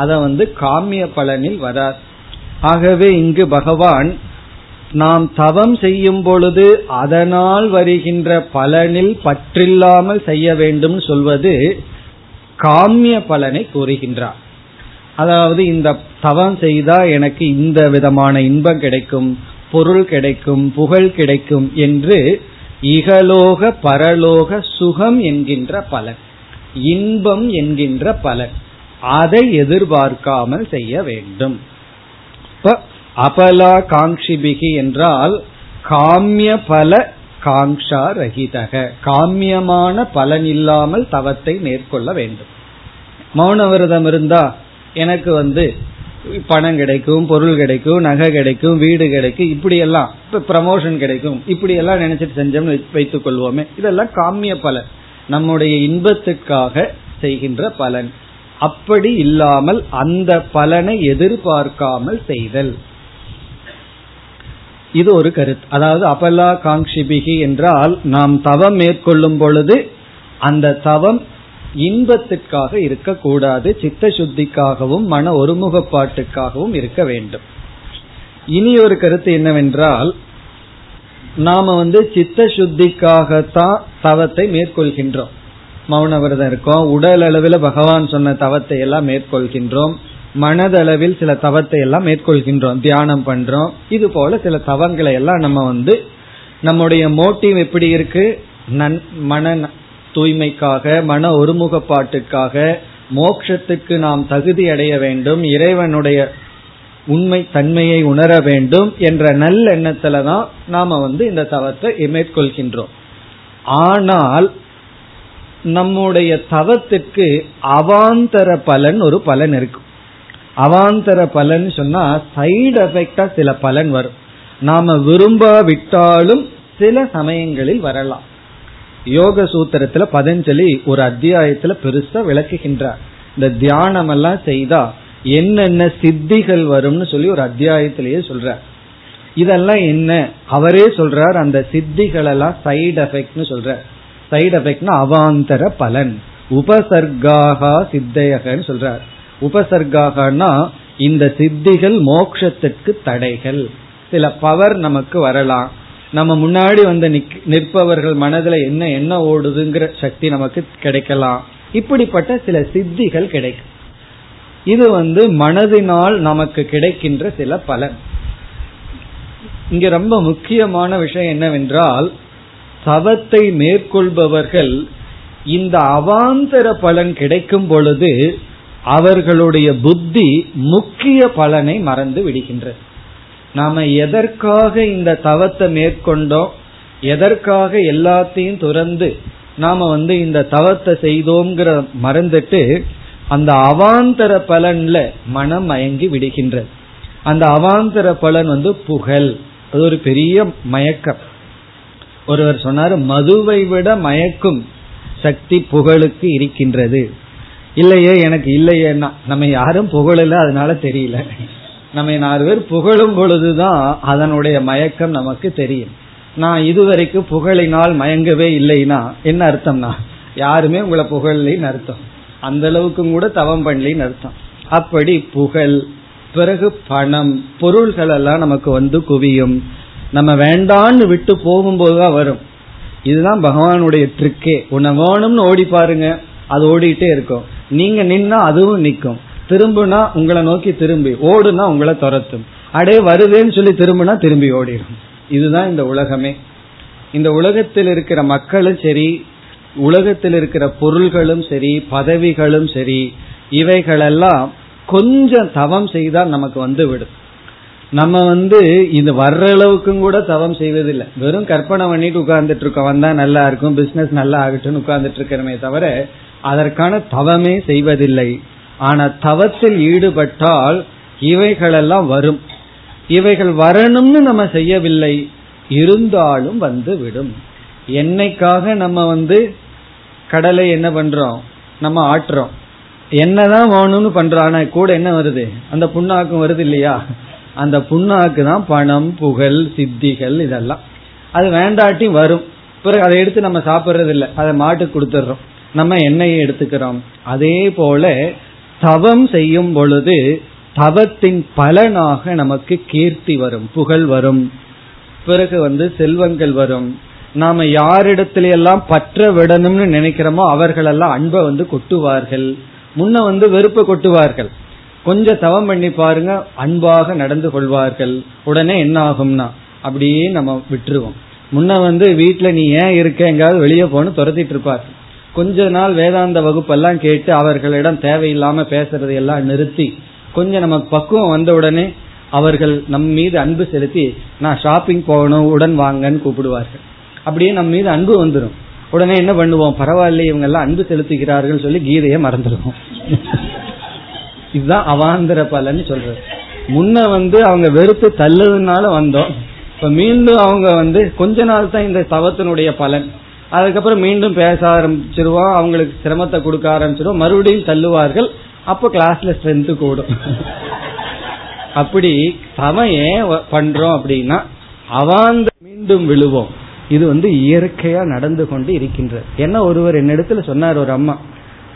அதை காமிய பலனில் வராது. ஆகவே இங்கு பகவான் நாம் தவம் செய்யும் பொழுது அதனால் வருகின்ற பலனில் பற்றில்லாமல் செய்ய வேண்டும் சொல்வது காமிய பலனை கூறுகின்றார். அதாவது இந்த தவம் செய்தா எனக்கு இந்த விதமான இன்பம் கிடைக்கும், பொருள் கிடைக்கும், புகழ் கிடைக்கும் என்று இகலோக பரலோக சுகம் என்கின்ற பலன், இன்பம் என்கின்ற பலன், அதை எதிர்பார்க்காமல் செய்ய வேண்டும். அபலா காங்கிபிகி என்றால் காமிய பல காங்ஷா ரஹிதக, காமியமான பலன் இல்லாமல் தவத்தை மேற்கொள்ள வேண்டும். மௌன விரதம் இருந்தா எனக்கு பணம் கிடைக்கும், பொருள் கிடைக்கும், நகை கிடைக்கும், வீடு கிடைக்கும், இப்படியெல்லாம் ப்ரமோஷன் கிடைக்கும், இப்படியெல்லாம் நினைச்சிட்டு செஞ்சோம்னு வைத்துக் கொள்வோமே, இதெல்லாம் காமிய பலன், நம்முடைய இன்பத்திற்காக செய்கின்ற பலன். அப்படி இல்லாமல் அந்த பலனை எதிர்பார்க்காமல் செய்தல், இது ஒரு கருத்து. அதாவது அபலா காங்கிபிகி என்றால் நாம் தவம் மேற்கொள்ளும் பொழுது அந்த தவம் இன்பத்திற்காக இருக்கக்கூடாது, சித்த சுத்திக்காகவும் மன ஒருமுகப்பாட்டுக்காகவும் இருக்க வேண்டும். இனி ஒரு கருத்து என்னவென்றால், நாம சித்த சுத்திக்காகத்தான் தவத்தை மேற்கொள்கின்றோம், மௌன விரதம் இருக்கோம், உடல் அளவில் பகவான் சொன்ன தவத்தை எல்லாம் மேற்கொள்கின்றோம், மனதளவில் சில தவத்தை எல்லாம் மேற்கொள்கின்றோம், தியானம் பண்றோம், இது போல சில தவங்களை எல்லாம் நம்ம நம்முடைய மோட்டிவ் எப்படி இருக்கு, மன தூய்மைக்காக, மன ஒருமுகப்பாட்டுக்காக, மோட்சத்துக்கு நாம் தகுதி அடைய வேண்டும், இறைவனுடைய உண்மை தன்மையை உணர வேண்டும் என்ற நல்ல எண்ணத்துல தான் நாம இந்த தவத்தை மேற்கொள்கின்றோம். ஆனால் நம்முடைய தவத்துக்கு அவாந்தர பலன் ஒரு பலன் இருக்கும். அவாந்தர பலன் சொன்னா சைடு எஃபெக்டா சில பலன் வரும், நாம விரும்பாவிட்டாலும் சில சமயங்களில் வரலாம். யோக சூத்திரத்துல பதஞ்சலி ஒரு அத்தியாயத்துல பெருசா விளக்குகின்றார், இந்த தியானம் எல்லாம் செய்தா என்னென்ன சித்திகள் வரும்னு சொல்லி ஒரு அத்தியாயத்திலேயே சொல்றார். இதெல்லாம் என்ன அவரே சொல்றார், அந்த சித்திகள் எல்லாம் சைடு எஃபெக்ட்னு சொல்றார். சைடு எஃபெக்ட்னா அவாந்தர பலன், உபசர்காகா சித்தையகன்னு சொல்றார். உபசர்காகனா இந்த சித்திகள் மோட்சத்திற்கு தடைகள், சில பவர் நமக்கு வரலாம், நம்ம முன்னாடி நிற்பவர்கள் மனதில் என்ன என்ன ஓடுதுங்கிற சக்தி நமக்கு கிடைக்கலாம், இப்படிப்பட்ட சில சித்திகள் கிடைக்கும். இது மனதினால் நமக்கு கிடைக்கின்ற சில பலன். இங்க ரொம்ப முக்கியமான விஷயம் என்னவென்றால், தவத்தை மேற்கொள்பவர்கள் இந்த அவாந்தர பலன் கிடைக்கும் பொழுது அவர்களுடைய புத்தி முக்கிய பலனை மறந்து விடுகின்றது. நாம எதற்காக இந்த தவத்தை மேற்கொண்டோம், எதற்காக எல்லாத்தையும் துறந்து நாம இந்த தவத்தை செய்தோம்ங்கிற மறந்துட்டு அந்த அவாந்தர பலன்ல மனம் மயங்கி விடுகின்றது. அந்த அவாந்தர பலன் புகழ், அது ஒரு பெரிய மயக்கம். ஒருவர் சொன்னாரு, மதுவை விட மயக்கும் சக்தி புகழுக்கு இருக்கின்றது. இல்லையே, எனக்கு இல்லையேன்னா நம்ம யாரும் புகழல, அதனால தெரியல. நம்ம 4 பேர் புகழும் பொழுதுதான் அதனுடைய மயக்கம் நமக்கு தெரியும். நான் இதுவரைக்கும் புகழினால் மயங்கவே இல்லைன்னா என்ன அர்த்தம்னா, யாருமே உங்களை புகழின்னு அர்த்தம், அந்த அளவுக்கும் கூட தவம் பண்ணலின்னு அர்த்தம். அப்படி புகழ், பிறகு பணம், பொருள்கள் எல்லாம் நமக்கு குவியும், நம்ம வேண்டான்னு விட்டு போகும்போதுதான் வரும். இதுதான் பகவானுடைய ட்ரிக்கே. உன்னை வேணும்னு ஓடி பாருங்க, அது ஓடிட்டே இருக்கும். நீங்க நின்னா அதுவும் நிற்கும், திரும்புனா உங்களை நோக்கி திரும்பி ஓடுனா உங்களை துரத்தும், அடே வருவேன்னு சொல்லி திரும்பினா திரும்பி ஓடிடும். இதுதான் இந்த உலகமே. இந்த உலகத்தில் இருக்கிற மக்களும் சரி, உலகத்தில் இருக்கிற பொருள்களும் சரி, பதவிகளும் சரி, இவைகளெல்லாம் கொஞ்சம் தவம் செய்தால் நமக்கு விடும். நம்ம இது வர்ற அளவுக்கும் கூட தவம் செய்வதில்லை, வெறும் கற்பனை பண்ணிட்டு உட்கார்ந்துட்டு இருக்கோம், வந்தா நல்லா இருக்கும், பிசினஸ் நல்லா ஆகட்டும்னு உட்கார்ந்துட்டு இருக்கிறமே தவிர அதற்கான தவமே செய்வதில்லை. ஆனா தவத்தில் ஈடுபட்டால் இவைகளெல்லாம் வரும். இவைகள் வரணும்னு நம்ம செய்யவில்லை, இருந்தாலும் விடும். என்னைக்காக நம்ம கடலை என்ன பண்றோம், நம்ம ஆட்டுறோம், என்னதான் வேணும்னு பண்றோம், ஆனா கூட என்ன வருது, அந்த புண்ணாக்கும் வருது இல்லையா. அந்த புண்ணாக்கு தான் பணம், புகழ், சித்திகள், இதெல்லாம் அது வேண்டாட்டி வரும். பிறகு அதை எடுத்து நம்ம சாப்பிட்றது இல்லை, அதை மாட்டுக்கு கொடுத்துட்றோம், நம்ம எண்ணெயை எடுத்துக்கிறோம். அதே போல தவம் செய்யும் பொழுது தவத்தின் பலனாக நமக்கு கீர்த்தி வரும், புகழ் வரும், பிறகு செல்வங்கள் வரும். நாம யாரிடத்துல எல்லாம் பற்ற விடணும்னு நினைக்கிறோமோ அவர்களெல்லாம் அன்பை கொட்டுவார்கள், முன்ன வெறுப்பை கொட்டுவார்கள். கொஞ்சம் தவம் பண்ணி பாருங்க, அன்பாக நடந்து கொள்வார்கள். உடனே என்ன ஆகும்னா அப்படியே நம்ம விட்டுருவோம். முன்ன வீட்டுல நீ ஏன் இருக்க, எங்காவது வெளியே போன்னு துரத்திட்டு இருப்பார்கள், கொஞ்ச நாள் வேதாந்த வகுப்பெல்லாம் கேட்டு அவர்களிடம் தேவையில்லாம பேசுறது எல்லாம் நிறுத்தி கொஞ்சம் நமக்கு பக்குவம் வந்த உடனே அவர்கள் நம் மீது அன்பு செலுத்தி நான் ஷாப்பிங் போகணும் உடன் வாங்கன்னு கூப்பிடுவார்கள். அப்படியே நம் மீது அன்பு வந்துடும். உடனே என்ன பண்ணுவோம், பரவாயில்ல இவங்க எல்லாம் அன்பு செலுத்துகிறார்கள் சொல்லி கீதையை மறந்துடுவோம். இதுதான் அவாந்தர பலன்னு சொல்றது. முன்ன அவங்க வெறுத்து தள்ளதுனால வந்தோம், இப்ப மீண்டும் அவங்க கொஞ்ச நாள் தான் இந்த தவத்தினுடைய பலன். அதுக்கப்புறம் மீண்டும் பேச ஆரம்பிச்சிருவோம், அவங்களுக்கு சிரமத்தை கொடுக்க ஆரம்பிச்சிருவோம், மறுபடியும் தள்ளுவார்கள். அப்ப கிளாஸ்ல ஸ்ட்ரென்த் கூடும். அப்படி தவம் ஏன் பண்றோம் அப்படின்னா அவாந்த மீண்டும் விழுவோம். இது இயற்கையா நடந்து கொண்டு இருக்கின்றது. ஏன்னா ஒருவர் என்னிடத்துல சொன்னார், ஒரு அம்மா,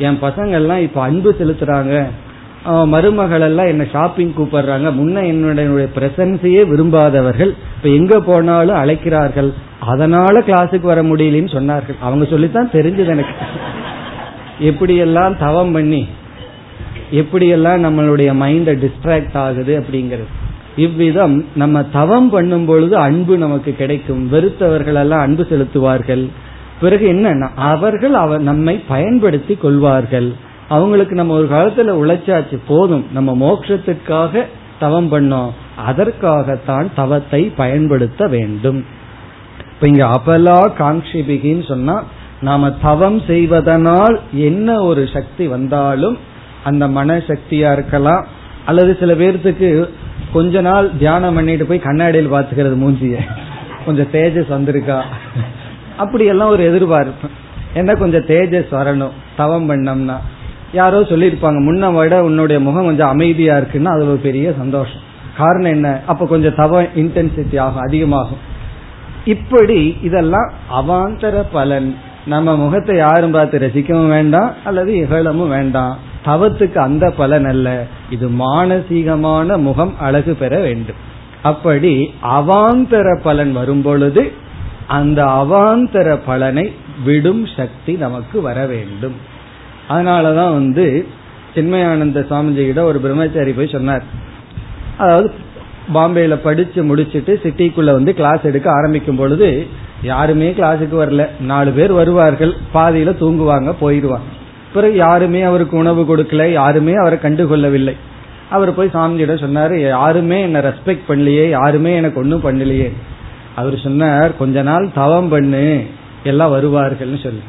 என் பசங்கள்லாம் இப்ப அன்பு செலுத்துறாங்க, மருமகள் எல்லாம் என்ன ஷாப்பிங் கூப்பிடுறாங்க, முன்ன என்னுடைய பிரசன்ஸையே விரும்பாதவர்கள் இப்ப எங்க போனாலும் அழைக்கிறார்கள், அதனால கிளாஸுக்கு வர முடியலன்னு சொன்னார்கள். அவங்க சொல்லித்தான் தெரிஞ்சது எனக்கு எப்படியெல்லாம் தவம் பண்ணி எப்படியெல்லாம் நம்மளுடைய மைண்டை டிஸ்ட்ராக்ட் ஆகுது அப்படிங்கிறது. இவ்விதம் நம்ம தவம் பண்ணும் பொழுது அன்பு நமக்கு கிடைக்கும். வெறுத்தவர்கள் எல்லாம் அன்பு செலுத்துவார்கள். பிறகு என்னன்னா அவர்கள் நம்மை பயன்படுத்தி கொள்வார்கள். அவங்களுக்கு நம்ம ஒரு காலத்துல உழைச்சாச்சு போதும், நம்ம மோட்சத்திற்காக தவம் பண்ணோம், அதற்காகத்தான் தவத்தை பயன்படுத்த வேண்டும். இப்ப இங்க அபலா காங்கிபிகின்னு சொன்னா நாம தவம் செய்வதனால் என்ன ஒரு சக்தி வந்தாலும், அந்த மனசக்தியா இருக்கலாம், அல்லது சில பேர்த்துக்கு கொஞ்ச நாள் தியானம் பண்ணிட்டு போய் கண்ணாடியில் பாத்துக்கிறது மூஞ்சிய, கொஞ்சம் தேஜஸ் வந்திருக்கா அப்படியெல்லாம் ஒரு எதிர்பார்ப்பு. ஏன்னா கொஞ்சம் தேஜஸ் வரணும் தவம் பண்ணோம்னா. யாரோ சொல்லியிருப்பாங்க முன்ன விட உன்னுடைய முகம் கொஞ்சம் அமைதியா இருக்குன்னா அது ஒரு பெரிய சந்தோஷம். காரணம் என்ன, அப்ப கொஞ்சம் தவ இன்டென்சிட்டி ஆகும், அதிகமாகும். இப்படி இதெல்லாம் அவாந்தர பலன். நம்ம முகத்தை யாரும் பார்த்து ரசிக்கவும் வேண்டாம் அல்லது இகழமும் வேண்டாம். தவத்துக்கு அந்த பலன் அல்ல, இது மானசீகமான முகம் அழகு பெற வேண்டும். அப்படி அவாந்தர பலன் வரும் பொழுது அந்த அவாந்தர பலனை விடும் சக்தி நமக்கு வர வேண்டும். அதனாலதான் சின்மயானந்த சுவாமிஜியிட ஒரு பிரம்மச்சாரி போய் சொன்னார், அதாவது பாம்பேல படிச்சு முடிச்சுட்டு சிட்டிக்குள்ள கிளாஸ் எடுக்க ஆரம்பிக்கும் பொழுது யாருமே கிளாஸுக்கு வரல, 4 பேர் வருவார்கள், பாதியில தூங்குவாங்க போயிடுவாங்க. பிறகு யாருமே அவருக்கு உணவு கொடுக்கல, யாருமே அவரை கண்டுகொள்ளவில்லை. அவர் போய் சாமிஜியிட சொன்னாரு, யாருமே என்னை ரெஸ்பெக்ட் பண்ணலையே, யாருமே எனக்கு ஒன்றும் பண்ணலையே. அவர் சொன்னார், கொஞ்ச நாள் தவம் பண்ணு எல்லாம் வருவார்கள்னு சொல்லி.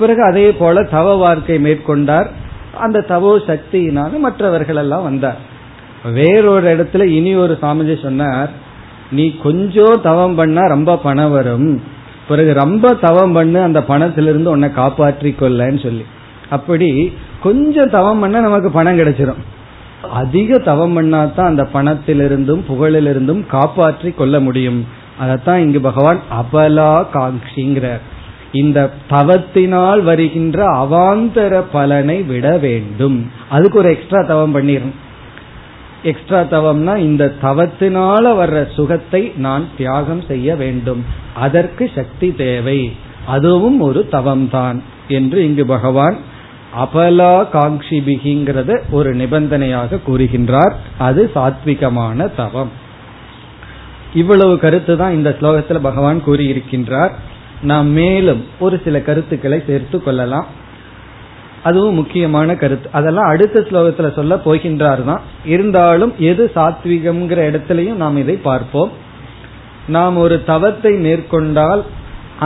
பிறகு அதே போல தவ வாழ்க்கை மேற்கொண்டார். அந்த தவோ சக்தியினால மற்றவர்கள் எல்லாம் வந்தார். வேறொரு இடத்துல இனி ஒரு சாமிஜி சொன்னார், நீ கொஞ்சம் தவம் பண்ணா ரொம்ப பணம் வரும், பிறகு ரொம்ப தவம் பண்ணு அந்த பணத்திலிருந்து உன்னை காப்பாற்றிக்கொள்ளன்னு சொல்லி. அப்படி கொஞ்சம் தவம் பண்ணா நமக்கு பணம் கிடைச்சிடும், அதிக தவம் பண்ணாதான் அந்த பணத்திலிருந்தும் புகழிலிருந்தும் காப்பாற்றி கொள்ள முடியும். அதத்தான் இங்கு பகவான் அபலா காங்கிங்கிறார். இந்த தவத்தினால் வருகின்ற அவாந்தர பலனை விட வேண்டும். அதுக்கு ஒரு எக்ஸ்ட்ரா தவம் பண்ணிரும். எக்ஸ்ட்ரா தவம்னா இந்த தவத்தினால வர்ற சுகத்தை நான் தியாகம் செய்ய வேண்டும், அதற்கு சக்தி தேவை, அதுவும் ஒரு தவம்தான் என்று இங்கு பகவான் அபலா காங்கிபிகிறத ஒரு நிபந்தனையாக கூறுகின்றார். அது சாத்விகமான தவம். இவ்வளவு கருத்து தான் இந்த ஸ்லோகத்தில் பகவான் கூறியிருக்கின்றார். நாம் மேலும் ஒரு சில கருத்துக்களை சேர்த்து கொள்ளலாம், அதுவும் முக்கியமான கருத்து. அதெல்லாம் அடுத்த ஸ்லோகத்துல சொல்ல போகின்றார் தான். இருந்தாலும் எது சாத்விகம்ங்கிற இடத்துலையும் நாம் இதை பார்ப்போம். நாம் ஒரு தவத்தை மேற்கொண்டால்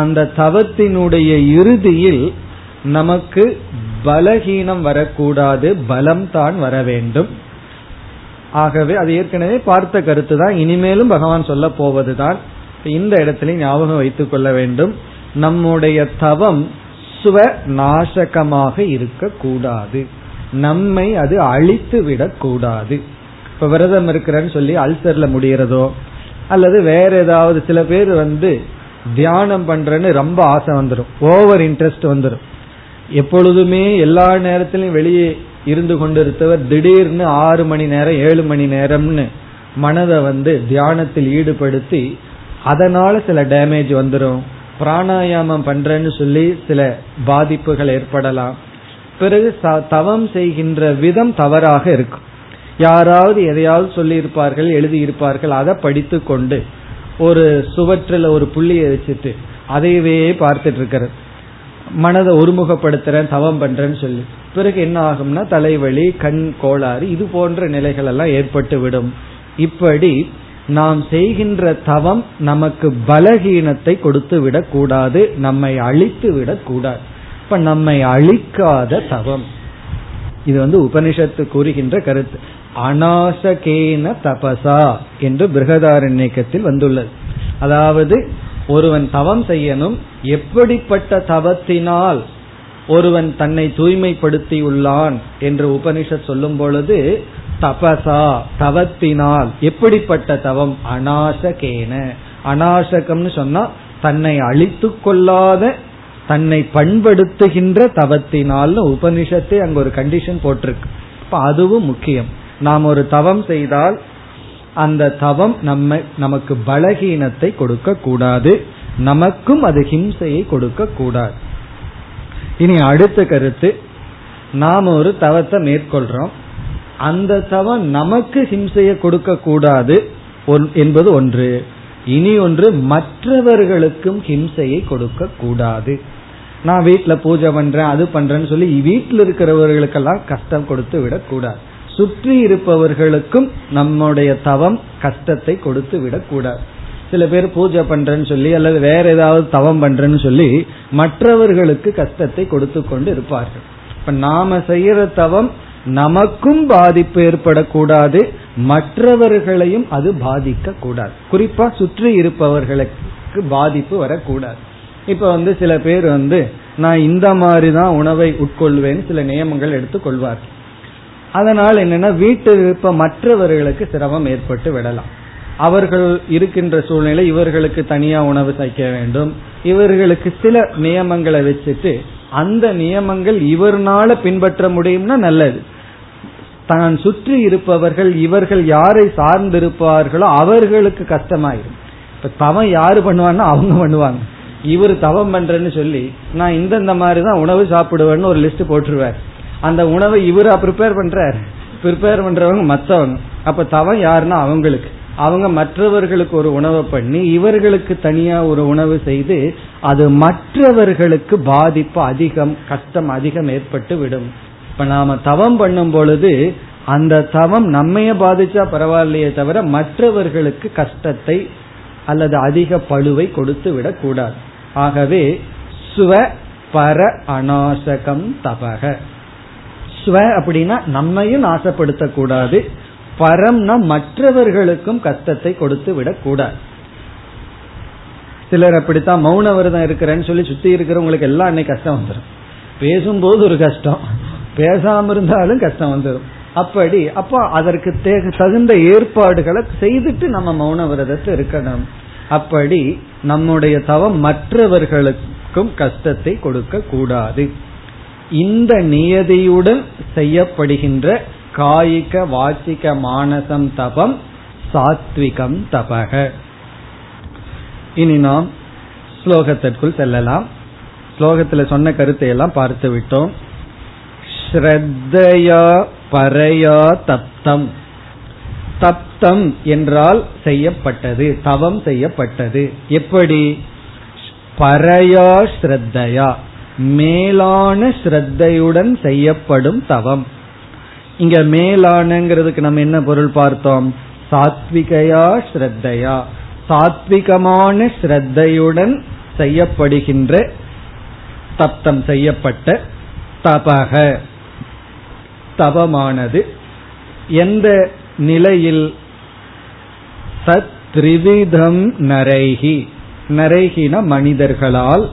அந்த தவத்தினுடைய இறுதியில் நமக்கு பலஹீனம் வரக்கூடாது, பலம் தான் வர வேண்டும். ஆகவே அது ஏற்கனவே பார்த்த கருத்து தான், இனிமேலும் பகவான் சொல்ல போவதுதான். இந்த இடத்துல ஞாபகம் வைத்துக் கொள்ள வேண்டும், நம்முடைய தவம் சுவ நாசகமாக இருக்கக்கூடாது, நம்மை அது அழித்து விடக்கூடாது. இப்ப விரதம் இருக்கிறேன்னு சொல்லி அல்சர்ல முடிகிறதோ அல்லது வேற ஏதாவது, சில பேர் தியானம் பண்றேன்னு ரொம்ப ஆசை வந்துடும், ஓவர் இன்ட்ரெஸ்ட் வந்துடும். எப்பொழுதுமே எல்லா நேரத்திலும் வெளியே இருந்து கொண்டிருந்தவர் திடீர்னு 6 மணி நேரம் 7 மணி நேரம்னு மனதை தியானத்தில் ஈடுபடுத்தி அதனால சில டேமேஜ் வந்துடும். பிராணாயாமம் பண்றேன்னு சொல்லி சில பாதிப்புகள் ஏற்படலாம். பிறகு தவம் செய்கின்ற விதம் தவறாக இருக்கும். யாராவது எதையாவது சொல்லியிருப்பார்கள், எழுதியிருப்பார்கள், அதை படித்து கொண்டு ஒரு சுவற்றில் ஒரு புள்ளியை வச்சுட்டு அதையவே பார்த்துட்டு இருக்கிறது. மனதை ஒருமுகப்படுத்துறேன், தவம் பண்றேன்னு சொல்லி பிறகு என்ன ஆகும்னா தலைவலி, கண் கோளாறு, இது போன்ற நிலைகள் எல்லாம் ஏற்பட்டு விடும். இப்படி நாம் செய்கின்ற தவம் நமக்கு பலகீனத்தை கொடுத்து விடக்கூடாது, நம்மை அழித்து விடக்கூடாது. இப்ப நம்மை அழிக்காத தவம், இது உபனிஷத்து கூறுகின்ற கருத்து. அநாசகேன தபசா என்று பிருகதாரண்யக்கத்தில் வந்துள்ளது. அதாவது ஒருவன் தவம் செய்யணும், எப்படிப்பட்ட தவத்தினால் ஒருவன் தன்னை தூய்மைப்படுத்தியுள்ளான் என்று உபனிஷத் சொல்லும் பொழுது தபசா தவத்தினால். எப்படிப்பட்ட தவம்? அநாசகேன. அநாசகம்னு சொன்னா தன்னை அழித்து கொள்ளாத, தன்னை பண்படுத்துகின்ற தவத்தினால் உபனிஷத்தை அங்க ஒரு கண்டிஷன் போட்டிருக்கு. இப்ப அதுவும் முக்கியம். நாம் ஒரு தவம் செய்தால் அந்த தவம் நமக்கு பலகீனத்தை கொடுக்க கூடாது, நமக்கும் அது ஹிம்சையை கொடுக்க கூடாது. இனி அடுத்த கருத்து, நாம் ஒரு தவத்தை மேற்கொள்றோம், அந்த தவம் நமக்கு ஹிம்சையை கொடுக்க கூடாது என்பது ஒன்று. இனி ஒன்று, மற்றவர்களுக்கும் ஹிம்சையை கொடுக்க கூடாது. நான் வீட்டுல பூஜை பண்றேன், அது பண்றேன்னு சொல்லி வீட்டில் இருக்கிறவர்களுக்கெல்லாம் கஷ்டம் கொடுத்து விடக்கூடாது. சுற்றி இருப்பவர்களுக்கும் நம்முடைய தவம் கஷ்டத்தை கொடுத்து விடக்கூடாது. சில பேர் பூஜை பண்றேன்னு சொல்லி அல்லது வேற ஏதாவது தவம் பண்றேன்னு சொல்லி மற்றவர்களுக்கு கஷ்டத்தை கொடுத்து கொண்டு இருப்பார்கள். இப்ப நாம செய்யற தவம் நமக்கும் பாதிப்பு ஏற்படக்கூடாது, மற்றவர்களையும் அது பாதிக்க கூடாது, குறிப்பா சுற்றி இருப்பவர்களுக்கு பாதிப்பு வரக்கூடாது. இப்ப சில பேர் நான் இந்த மாதிரிதான் உணவை உட்கொள்வேன்னு சில நியமங்கள் எடுத்துக்கொள்வார்கள். அதனால் என்னன்னா வீட்டில் இருப்ப மற்றவர்களுக்கு சிரமம் ஏற்பட்டு விடலாம். அவர்கள் இருக்கின்ற சூழ்நிலை, இவர்களுக்கு தனியா உணவு சமைக்க வேண்டும், இவர்களுக்கு சில நியமங்களை வச்சுட்டு அந்த நியமங்கள் இவர்னால பின்பற்ற முடியும்னா நல்லது. தான் சுற்றி இருப்பவர்கள் இவர்கள் யாரை சார்ந்திருப்பார்களோ அவர்களுக்கு கஷ்டமாயிடும். இப்ப தவம் யாரு பண்ணுவான்னா அவங்க பண்ணுவாங்க. இவர் தவம் பண்றேன்னு சொல்லி நான் இந்த மாதிரிதான் உணவு சாப்பிடுவேன்னு ஒரு லிஸ்ட் போட்டுருவார். அந்த உணவை இவரா ப்ரிப்பேர் பண்றாரு, ப்ரிப்பேர் பண்றவங்க மற்றவங்க. அப்ப தவம் யாருன்னா அவங்களுக்கு. அவங்க மற்றவர்களுக்கு ஒரு உணவை பண்ணி இவர்களுக்கு தனியா ஒரு உணவு செய்து அது மற்றவர்களுக்கு பாதிப்பு அதிகம், கஷ்டம் அதிகம் ஏற்பட்டு விடும். இப்ப நாம தவம் பண்ணும் பொழுது அந்த தவம் நம்மைய பாதிச்சா பரவாயில்லையே தவிர மற்றவர்களுக்கு கஷ்டத்தை அல்லது அதிக பழுவை கொடுத்து விடக்கூடாது. ஆகவே ஸ்வ பர அநாசகம் தபக. ஸ்வ அப்படின்னா நம்மையும் நாசப்படுத்தக்கூடாது, பரம்னா மற்றவர்களுக்கும் கஷ்டத்தை கொடுத்து விடக்கூடாது. சிலர் அப்படித்தான் மௌன விரதம் இருக்கிறேன்னு சொல்லி சுத்தி இருக்கிறவங்களுக்கு எல்லாம் அன்னைக்கு கஷ்டம் வந்துடும். பேசும்போது ஒரு கஷ்டம், பேசாம இருந்தாலும் கஷ்டம் வந்துடும். அப்படி அப்போ அதற்கு தகுந்த ஏற்பாடுகளை செய்துட்டு நம்ம மௌன விரதத்தை இருக்கணும். அப்படி நம்முடைய தவம் மற்றவர்களுக்கும் கஷ்டத்தை கொடுக்க கூடாது. இந்த நியதியுடன் செய்யப்படுகின்ற காயிக வாசிக மானசம் தபம் சாத்விகம் தபக. இனி நாம் ஸ்லோகத்திற்குள் செல்லலாம். ஸ்லோகத்தில் சொன்ன கருத்தை எல்லாம் பார்த்து விட்டோம். ஸ்ரத்தையா பரையா தப்தம். தப்தம் என்றால் செய்யப்பட்டது, தவம் செய்யப்பட்டது. எப்படி? பரையா ஸ்ரத்தையா, மேலான ஸ்ரத்தையுடன் செய்யப்படும் தவம். இங்க மேலானங்கிறதுக்கு நம்ம என்ன பொருள் பார்த்தோம்? சாத்விகயா ஸ்ரத்தையா, சாத்விகமான ஸ்ரத்தையுடன் செய்யப்படுகின்ற தப்தம், செய்யப்பட்ட தபக, தபமானது எந்த நிலையில்? தத் த்ரிவிதம் நரைஹி. நரைஹின மனிதர்களால்,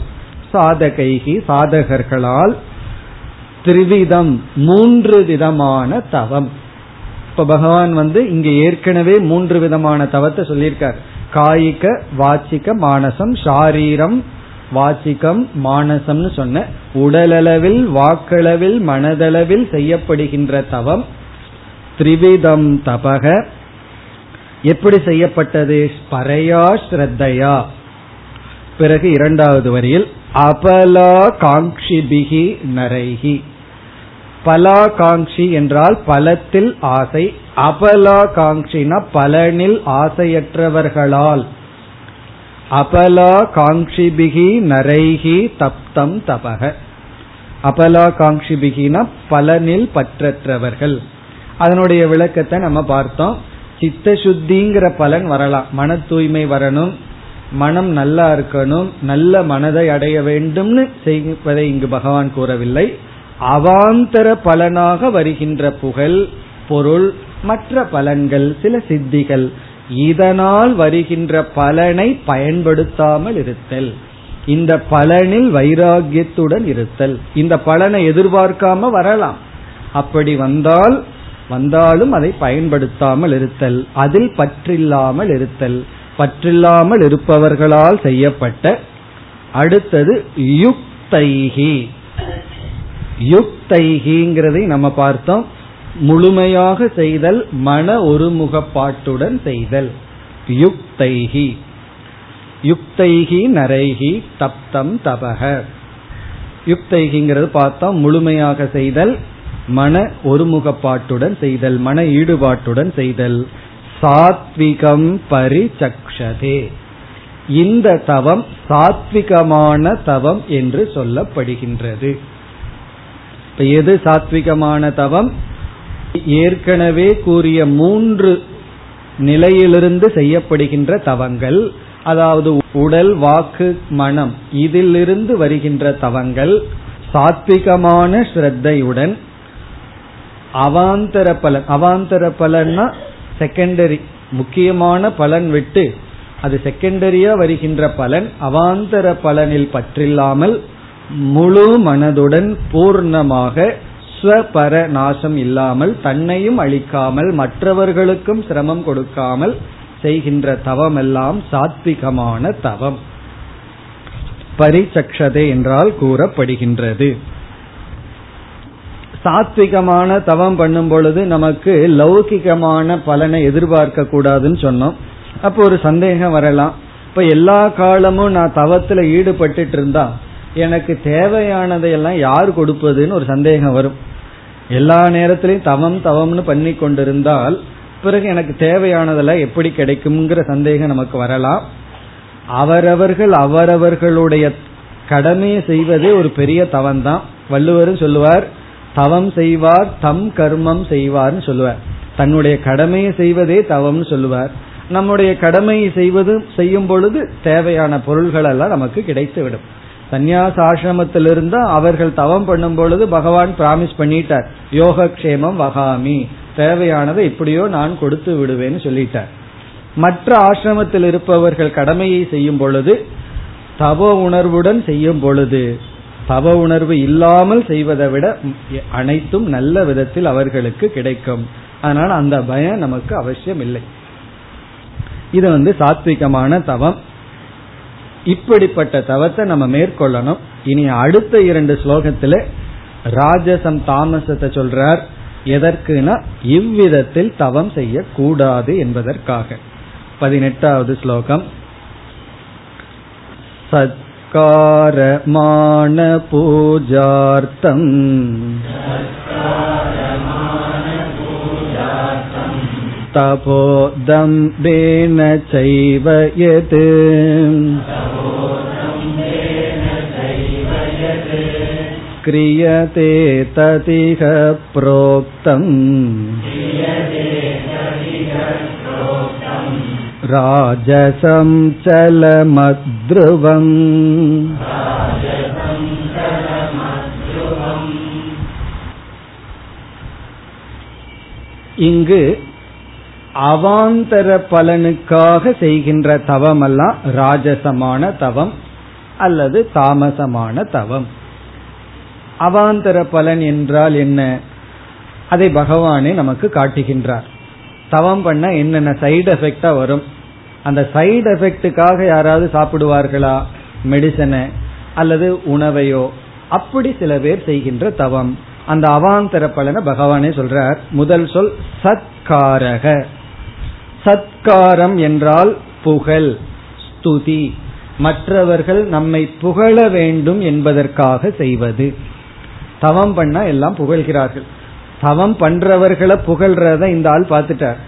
சாதகைகி சாதகர்களால், திரிவிதம் மூன்று விதமான தவம். இப்ப பகவான் இங்க ஏற்கனவே மூன்று விதமான தவத்தை சொல்லியிருக்கார். காயிக வாச்சிக மானசம். ஷாரீரம் வாச்சிகம் மானசம்னு சொன்ன உடலளவில் வாக்களவில் மனதளவில் செய்யப்படுகின்ற தவம் திரிவிதம் தபக. எப்படி செய்யப்பட்டது? ஸ்பரையா ஸ்ரத்தையா. பிறகு இரண்டாவது வரியில் அபலா காங்ஷிபிகி நரைஹி. பலா காங்ஷி என்றால் பலத்தில் ஆசை, அபலா காங்ஷினா பலனில் ஆசையற்றவர்களால். அபலா காங்கிபிகி நரைகி தப்தம் தபக. அபலா காங்கிபிகினா பலனில் பற்றற்றவர்கள். அதனுடைய விளக்கத்தை நம்ம பார்த்தோம். சித்த சுத்திங்கிற பலன் வரலாம், மன தூய்மை வரணும், மனம் நல்லா இருக்கணும், நல்ல மனதை அடைய வேண்டும்னு செய்வதை இங்கு பகவான் கூறவில்லை. அவாந்தர பலனாக வருகின்ற புகழ், பொருள், மற்ற பலன்கள், சில சித்திகள், இதனால் வருகின்ற பலனை பயன்படுத்தாமல் இருத்தல், இந்த பலனில் வைராகியத்துடன் இருத்தல். இந்த பலனை எதிர்பார்க்காம வரலாம், அப்படி வந்தாலும் அதை பயன்படுத்தாமல் இருத்தல், அதில் பற்றில்லாமல் இருத்தல், பற்றில்லாமல் இருப்பவர்களால் செய்யப்பட்ட. அடுத்தது யுக்தைஹி. யுக்தைஹிங்கிறதை நம்ம பார்த்தோம், முழுமையாக செய்தல், மன ஒருமுகப்பாட்டுடன் செய்தல். யுக்தைஹி யுக்தைஹி நரைஹி தப்தம் தபஹ. யுக்தைஹிங்கிறது பார்த்தோம், முழுமையாக செய்தல், மன ஒருமுகப்பாட்டுடன் செய்தல், மன ஈடுபாட்டுடன் செய்தல். சாத்விகம் பரிசக்ஷதே. இந்த தவம் சாத்விகமான தவம் என்று சொல்லப்படுகின்றது. இப்ப எது சாத்விகமான தவம்? ஏற்கனவே கூறிய மூன்று நிலையிலிருந்து செய்யப்படுகின்ற தவங்கள், அதாவது உடல், வாக்கு, மனம், இதிலிருந்து வருகின்ற தவங்கள் சாத்விகமான ஸ்ரத்தையுடன். அவாந்தர பலன், அவாந்தர பலன்னா செகண்டரி, முக்கியமான பலன் விட்டு அது செகண்டரியா வருகின்ற பலன். அவாந்தர பலனில் பற்றில்லாமல் முழு மனதுடன் பூர்ணமாக ஸ்வபர நாசம் இல்லாமல், தன்னையும் அழிக்காமல் மற்றவர்களுக்கும் சிரமம் கொடுக்காமல் செய்கின்ற தவமெல்லாம் சாத்விகமான தவம். பரிசக்ஷதே என்றால் கூறப்படுகின்றது. சாத்விகமான தவம் பண்ணும் பொழுது நமக்கு லௌகிகமான பலனை எதிர்பார்க்க கூடாதுன்னு சொன்னோம். அப்போ ஒரு சந்தேகம் வரலாம், இப்ப எல்லா காலமும் நான் தவத்துல ஈடுபட்டு இருந்தா எனக்கு தேவையானதையெல்லாம் யார் கொடுப்பதுன்னு ஒரு சந்தேகம் வரும். எல்லா நேரத்திலையும் தவம் தவம்னு பண்ணி கொண்டிருந்தால் பிறகு எனக்கு தேவையானதெல்லாம் எப்படி கிடைக்கும்ங்கிற சந்தேகம் நமக்கு வரலாம். அவரவர்கள் அவரவர்களுடைய கடமையை செய்வதே ஒரு பெரிய தவம் தான். வள்ளுவரும் சொல்லுவார், தவம் செய்வார் தம் கர்மம் செய்வார்னு சொல்லுவார். தன்னுடைய கடமையை செய்வதே தவம்னு சொல்லுவார். நம்முடைய கடமையை செய்யும் பொழுது தேவையான பொருள்கள் எல்லாம் நமக்கு கிடைத்துவிடும். சந்யாச ஆசிரமத்திலிருந்து அவர்கள் தவம் பண்ணும் பொழுது பகவான் பிராமிஸ் பண்ணிட்டார், யோகக்ஷேமம் வகாமி, தேவையானதை எப்படியோ நான் கொடுத்து விடுவேன்னு சொல்லிட்டார். மற்ற ஆசிரமத்தில் இருப்பவர்கள் கடமையை செய்யும் பொழுது தவ உணர்வுடன் செய்யும் பொழுது, தவ உணர்வு இல்லாமல் செய்வதை விட அனைத்தும் நல்ல விதத்தில் அவர்களுக்கு கிடைக்கும். அதனால அந்த பயம் நமக்கு அவசியம் இல்லை. இது சாத்விகமான தவம். இப்படிப்பட்ட தவத்தை நம்ம மேற்கொள்ளணும். இனி அடுத்த 2 ஸ்லோகத்துல ராஜசம் தாமசத்தை சொல்றார். எதற்குனா இவ்விதத்தில் தவம் செய்யக்கூடாது என்பதற்காக. 18வது ஸ்லோகம். சத்காரமான பூஜார்த்தம் தபோதம்பேன சைவ யத் கிரியதே ததிஹ ப்ரோக்தம் ராஜசம் சலமத்ருவம். இங்கு அவாந்தர பலனுக்காக செய்கின்ற தவமெல்லாம் ராஜசமான தவம் அல்லது தாமசமான தவம். அவாந்தர பலன் என்றால் என்ன? அதை பகவானே நமக்கு காட்டுகின்றார். தவம் பண்ண என்னென்ன சைடு எஃபெக்டா வரும், அந்த சைடு எஃபெக்டுக்காக யாராவது சாப்பிடுவார்களா மெடிசனை அல்லது உணவையோ? அப்படி சில பேர் செய்கின்ற தவம். அந்த அவாந்தர பலனை பகவானே சொல்றார். முதல் சொல் சத்காரக. சத்காரம் என்றால் புகழ், ஸ்துதி, மற்றவர்கள் நம்மை புகழ வேண்டும் என்பதற்காக செய்வது. தவம் பண்ணா எல்லாம் புகழ்கிறார்கள். தவம் பண்றவர்களை புகழ்றத இந்த ஆள் பார்த்துட்டார்.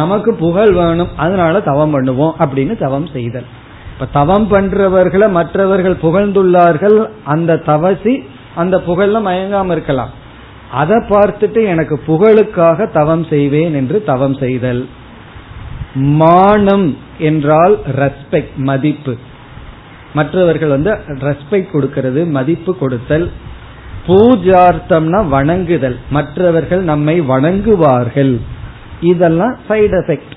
நமக்கு புகழ் வேணும், அதனால தவம் பண்ணுவோம் அப்படின்னு தவம் செய்தல். இப்ப தவம் பண்றவர்களை மற்றவர்கள் புகழ்ந்துள்ளார்கள், அந்த தவசி அந்த புகழ்ல மயங்காம இருக்கலாம். அதை பார்த்துட்டு எனக்கு புகழுக்காக தவம் செய்வேன் என்று தவம் செய்தல். மானம் என்றால் ரெஸ்பெக்ட், மதிப்பு. மற்றவர்கள் ரெஸ்பெக்ட் கொடுக்கிறது, மதிப்பு கொடுத்தல். பூஜார்த்தம்னா வணங்குதல், மற்றவர்கள் நம்மை வணங்குவார்கள். இதெல்லாம் சைடு எஃபெக்ட்.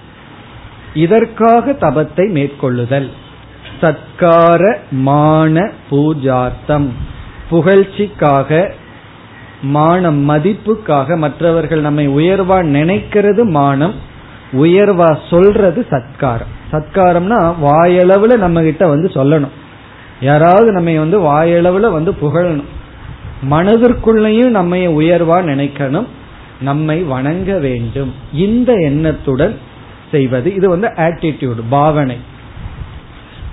இதற்காக தபத்தை மேற்கொள்ளுதல். சத்கார மான பூஜார்த்தம், புகழ்ச்சிக்காக, மானம் மதிப்புக்காக, மற்றவர்கள் நம்மை உயர்வா நினைக்கிறது மானம், உயர்வா சொல்றது சத்காரம். சத்காரம்னா வாயளவுல நம்ம கிட்ட சொல்லணும், யாராவது நம்ம வாயளவுல புகழணும், மனதிற்குள்ளேயும் நம்ம உயர்வா நினைக்கணும், நம்மை வணங்க வேண்டும். இந்த எண்ணத்துடன் செய்வது இது ஆட்டிடியூடு, பாவனை.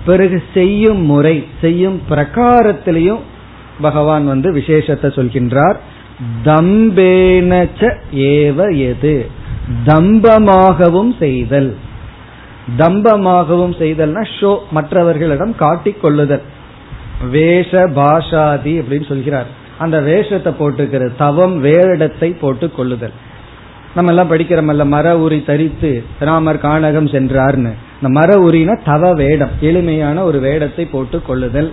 பிறகு செய்யும் முறை, செய்யும் பிரகாரத்திலையும் பகவான் விசேஷத்தை சொல்கின்றார். தம்பேனச்ச ஏவ எது, தம்பமாகவும் செய்தல். தம்பமாகவும் செய்தல்னா ஷோ, மற்றவர்களிடம் காட்டிக்கொள்ளுதல். வேஷ பாஷாதி அப்படின்னு சொல்கிறார், அந்த வேஷத்தை போட்டுக்கிறது. தவம் வேடத்தை போட்டு கொள்ளுதல். நம்ம எல்லாம் படிக்கிறோம்ல, மர உரி தரித்து ராமர் கானகம் சென்றார்னு. இந்த மர உரினா தவ வேடம், எளிமையான ஒரு வேடத்தை போட்டு கொள்ளுதல்,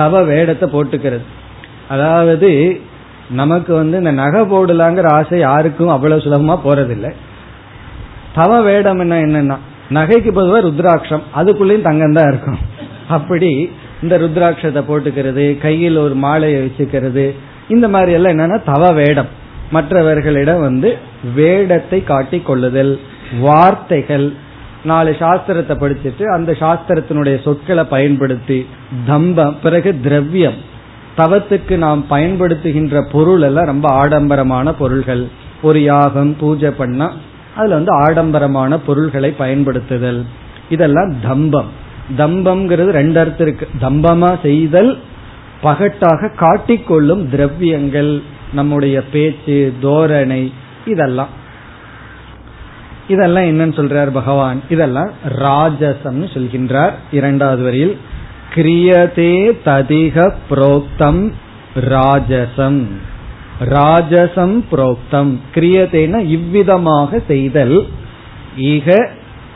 தவ வேடத்தை போட்டுக்கிறது. அதாவது நமக்கு இந்த நகை போடலாங்கிற ஆசை யாருக்கும் அவ்வளவு சுலபமா போறதில்லை. தவ வேடம் என்னன்னா நகைக்கு பொதுவாக ருத்ராட்சம், அதுக்குள்ளேயும் தங்கம் தான் இருக்கும். அப்படி இந்த ருத்ராட்சத்தை போட்டுக்கிறது, கையில் ஒரு மாலையை வச்சுக்கிறது, இந்த மாதிரி எல்லாம் என்னன்னா தவ வேடம். மற்றவர்களிடம் வேடத்தை காட்டி கொள்ளுதல். வார்த்தைகள், நாலு சாஸ்திரத்தை படிச்சுட்டு அந்த சாஸ்திரத்தினுடைய சொற்களை பயன்படுத்தி தம்பம். பிறகு திரவியம், தவத்துக்கு நாம் பயன்படுத்துகின்ற பொருள் எல்லாம் ரொம்ப ஆடம்பரமான பொருள்கள். ஒரு யாகம் பூஜை பண்ணா அதுல ஆடம்பரமான பொருள்களை பயன்படுத்துதல், இதெல்லாம் தம்பம். தம்பம்ங்கிறது ரெண்டு அர்த்தம் இருக்கு. தம்பமா செய்தல், பகட்டாக காட்டிக்கொள்ளும் திரவியங்கள், நம்முடைய பேச்சு தோரணை, இதெல்லாம் இதெல்லாம் என்னன்னு சொல்றார் பகவான், இதெல்லாம் ராஜசம் சொல்கின்றார். இரண்டாவது வரியில் கிரியதே ததிக புரோக்தம் ராஜசம். ராஜசம் புரோக்தம் கிரியதேன இவ்விதமாக செய்தல், இக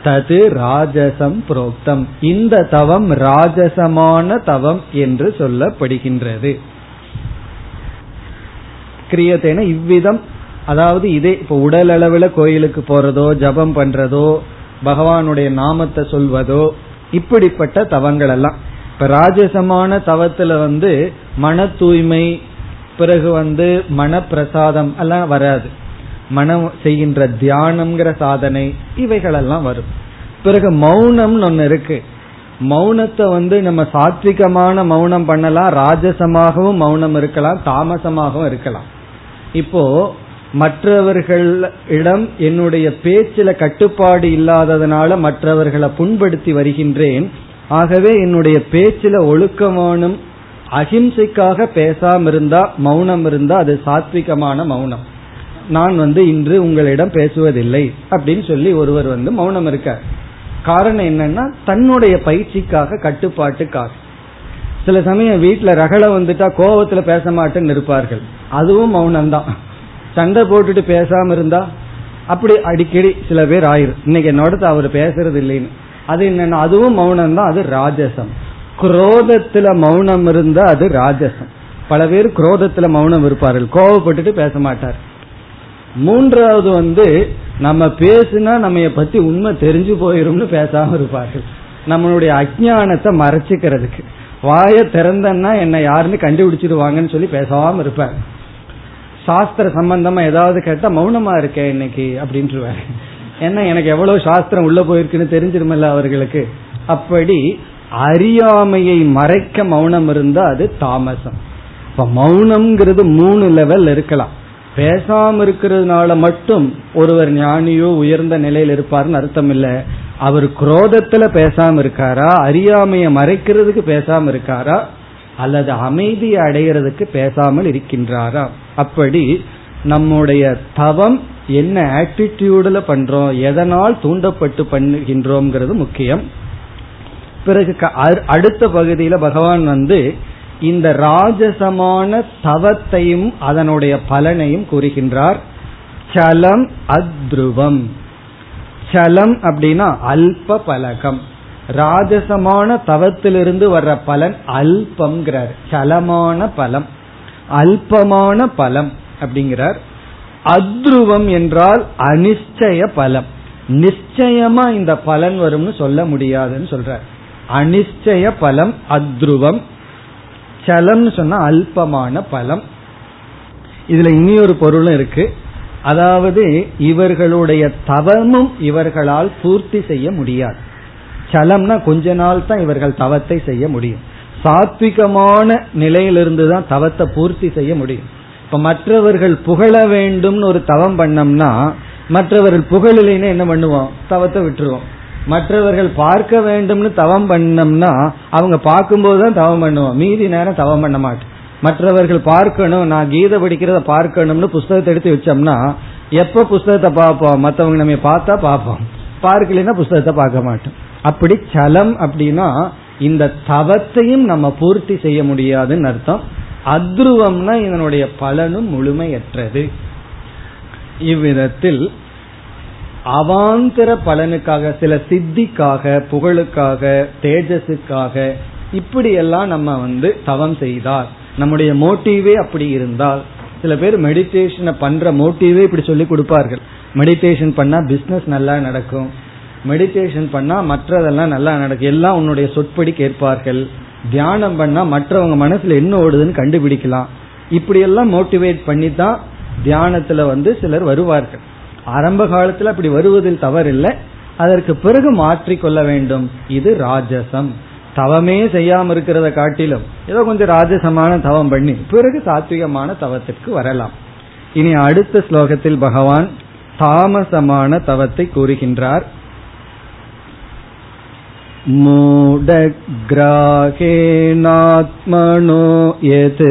தது ராஜசம் புரோக்தம், இந்த தவம் ராஜசமான தவம் என்று சொல்லப்படுகின்றது. கிரியதேன இவ்விதம், அதாவது இதே இப்போ உடல் அளவுல கோயிலுக்கு போறதோ, ஜபம் பண்றதோ, பகவானுடைய நாமத்தை சொல்வதோ, இப்படிப்பட்ட தவங்கள் எல்லாம். இப்ப ராஜசமான தவத்துல மன தூய்மை, பிறகு மனப்பிரசாதம் எல்லாம் வராது. மனம் செய்கின்ற தியானம்ங்கிற சாதனை, இவைகளெல்லாம் வரும். பிறகு மௌனம்னு ஒன்று இருக்கு. மௌனத்தை நம்ம சாத்விகமான மௌனம் பண்ணலாம், ராஜசமாகவும் மௌனம் இருக்கலாம், தாமசமாகவும் இருக்கலாம். இப்போ மற்றவர்களிடம் என்னுடைய பேச்சில கட்டுப்பாடு இல்லாததுனால மற்றவர்களை புண்படுத்தி வருகின்றேன், ஆகவே என்னுடைய பேச்சில ஒழுக்கமானும் அஹிம்சைக்காக பேசாம இருந்தா, மௌனம் இருந்தா அது சாத்விகமான மௌனம். நான் இன்று உங்களிடம் பேசுவதில்லை அப்படின்னு சொல்லி ஒருவர் மௌனம் இருக்கார். காரணம் என்னன்னா தன்னுடைய பயிற்சிக்காக, கட்டுப்பாட்டுக்காக. சில சமயம் வீட்டுல ரகலை வந்துட்டா கோபத்துல பேச மாட்டேன்னு இருப்பார்கள், அதுவும் மௌனம்தான். சண்டை போட்டுட்டு பேசாம இருந்தா அப்படி அடிக்கடி சில பேர் ஆயிரும், இன்னைக்கு என்னோட அவர் பேசுறது இல்லைன்னு, அது என்னன்னா அதுவும் மௌனம் தான், அது ராஜசம். குரோதத்துல மௌனம் இருந்தா அது ராஜசம். பல பேர் குரோதத்துல மௌனம் இருப்பார்கள், கோபப்பட்டுட்டு பேச மாட்டார். மூன்றாவது நம்ம பேசுனா நம்ம பத்தி உண்மை தெரிஞ்சு போயிரும்னு பேசாம இருப்பார்கள், நம்மளுடைய அஜ்ஞானத்தை மறைச்சுக்கிறதுக்கு. வாய திறந்தன்னா என்ன யாருன்னு கண்டுபிடிச்சிருவாங்கன்னு சொல்லி பேசாம இருப்பார். சாஸ்திர சம்பந்தமா ஏதாவது கேட்டா மௌனமா இருக்கேன் இன்னைக்கு அப்படின்ட்டுருவாரு, ஏன்னா எனக்கு எவ்வளவு சாஸ்திரம் உள்ள போயிருக்குன்னு தெரிஞ்சிருமில்ல அவர்களுக்கு. அப்படி அறியாமையை மறைக்க மௌனம் இருந்தா அது தாமசம். இப்ப மௌனம்ங்கிறது மூணு லெவல் இருக்கலாம். பேசாம இருக்கிறதுனால மட்டும் ஒருவர் ஞானியோ உயர்ந்த நிலையில் இருப்பார்னு அர்த்தம் இல்ல. அவர் குரோதத்துல பேசாம இருக்காரா, அறியாமைய மறைக்கிறதுக்கு பேசாம இருக்காரா, அல்லது அமைதியை அடைகிறதுக்கு பேசாமல் இருக்கின்றாரா. அப்படி நம்முடைய தவம் என்ன ஆட்டிடியூட்ல பண்றோம், எதனால் தூண்டப்பட்டு பண்ணுகின்றோம்ங்கிறது முக்கியம். பிறகு அடுத்த பகுதியில பகவான் வந்து இந்த ராஜசமான தவத்தையும் அதனுடைய பலனையும் கூறுகின்றார். சலம் அத்ருவம், சலம் அப்படின்னா அல்ப பலகம். ராஜசமான தவத்திலிருந்து வர்ற பலன் அல்பம்ங்கிறார், சலமான பலம், அல்பமான பலம் அப்படிங்கிறார். அத்ருவம் என்றால் அனிச்சய பலம், நிச்சயமா இந்த பலன் வரும்னு சொல்ல முடியாதுன்னு சொல்றார். அனிச்சய பலம் அத்ருவம். சலம்னு சொன்னா அல்பமான பலம். இதுல இனி ஒரு பொருளும் இருக்கு, அதாவது இவர்களுடைய தவமும் இவர்களால் பூர்த்தி செய்ய முடியாது. சலம்னா கொஞ்ச நாள் தான் இவர்கள் தவத்தை செய்ய முடியும், சாத்விகமான நிலையிலிருந்து தான் தவத்தை பூர்த்தி செய்ய முடியும். இப்ப மற்றவர்கள் புகழ வேண்டும்னு ஒரு தவம் பண்ணோம்னா மற்றவர்கள் புகழிலேன்னு என்ன பண்ணுவோம், தவத்தை விட்டுருவோம். மற்றவர்கள் பார்க்க வேண்டும்னு தவம் பண்ணோம்னா அவங்க பார்க்கும்போதுதான் தவம் பண்ணுவோம், மீதி நேரம் தவம் பண்ண மாட்டோம். மற்றவர்கள் பார்க்கணும், நான் கீதை படிக்கிறத பார்க்கணும்னு புஸ்தகத்தை எடுத்து வச்சோம்னா எப்ப புஸ்தகத்தை பார்ப்போம், மற்றவங்க நம்ம பார்த்தா பார்ப்போம், பார்க்கலன்னா புஸ்தகத்தை பார்க்க மாட்டோம். அப்படி சலம் அப்படின்னா இந்த தவத்தையும் நம்ம பூர்த்தி செய்ய முடியாதுன்னு அர்த்தம். அத்ருவம்னா இதனுடைய பலனும் முழுமையற்றது. இவ்விதத்தில் அவாந்தர பலனுக்காக, சில சித்திக்காக, புகழுக்காக, தேஜஸுக்காக இப்படியெல்லாம் நம்ம வந்து தவம் செய்தால் நம்முடைய மோட்டிவே அப்படி இருந்தால், சில பேர் மெடிடேஷனை பண்ற மோட்டிவே இப்படி சொல்லி கொடுப்பார்கள், மெடிடேஷன் பண்ணா பிஸ்னஸ் நல்லா நடக்கும், மெடிடேஷன் பண்ணா மற்றதெல்லாம் நல்லா நடக்கும், எல்லாம் உன்னுடைய சொற்படி கேட்பார்கள், தியானம் பண்ணா மற்றவங்க மனசுல என்ன ஓடுதுன்னு கண்டுபிடிக்கலாம், இப்படியெல்லாம் மோட்டிவேட் பண்ணி தான் தியானத்துல வந்து சிலர் வருவார்கள். ஆரம்ப காலத்துல அப்படி வருவதில் தவறில்லை, அதற்கு பிறகு மாற்றிக்கொள்ள வேண்டும். இது ராஜசம். தவமே செய்யாம இருக்கிறத காட்டிலும் ஏதோ கொஞ்சம் ராஜசமான தவம் பண்ணி பிறகு சாத்விகமான தவத்திற்கு வரலாம். இனி அடுத்த ஸ்லோகத்தில் பகவான் தாமசமான தவத்தை கூறுகின்றார். மூடக்ராஹேநாத்மனோ யத்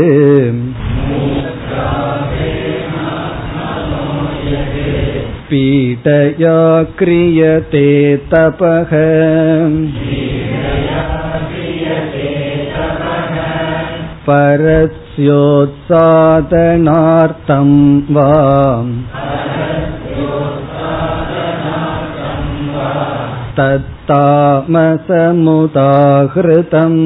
பீடயா க்ரியதே தபஹ பரஸ்யோத்சாதனார்த்தம் வா தத்தாமசமுதாஹ்ருதம்.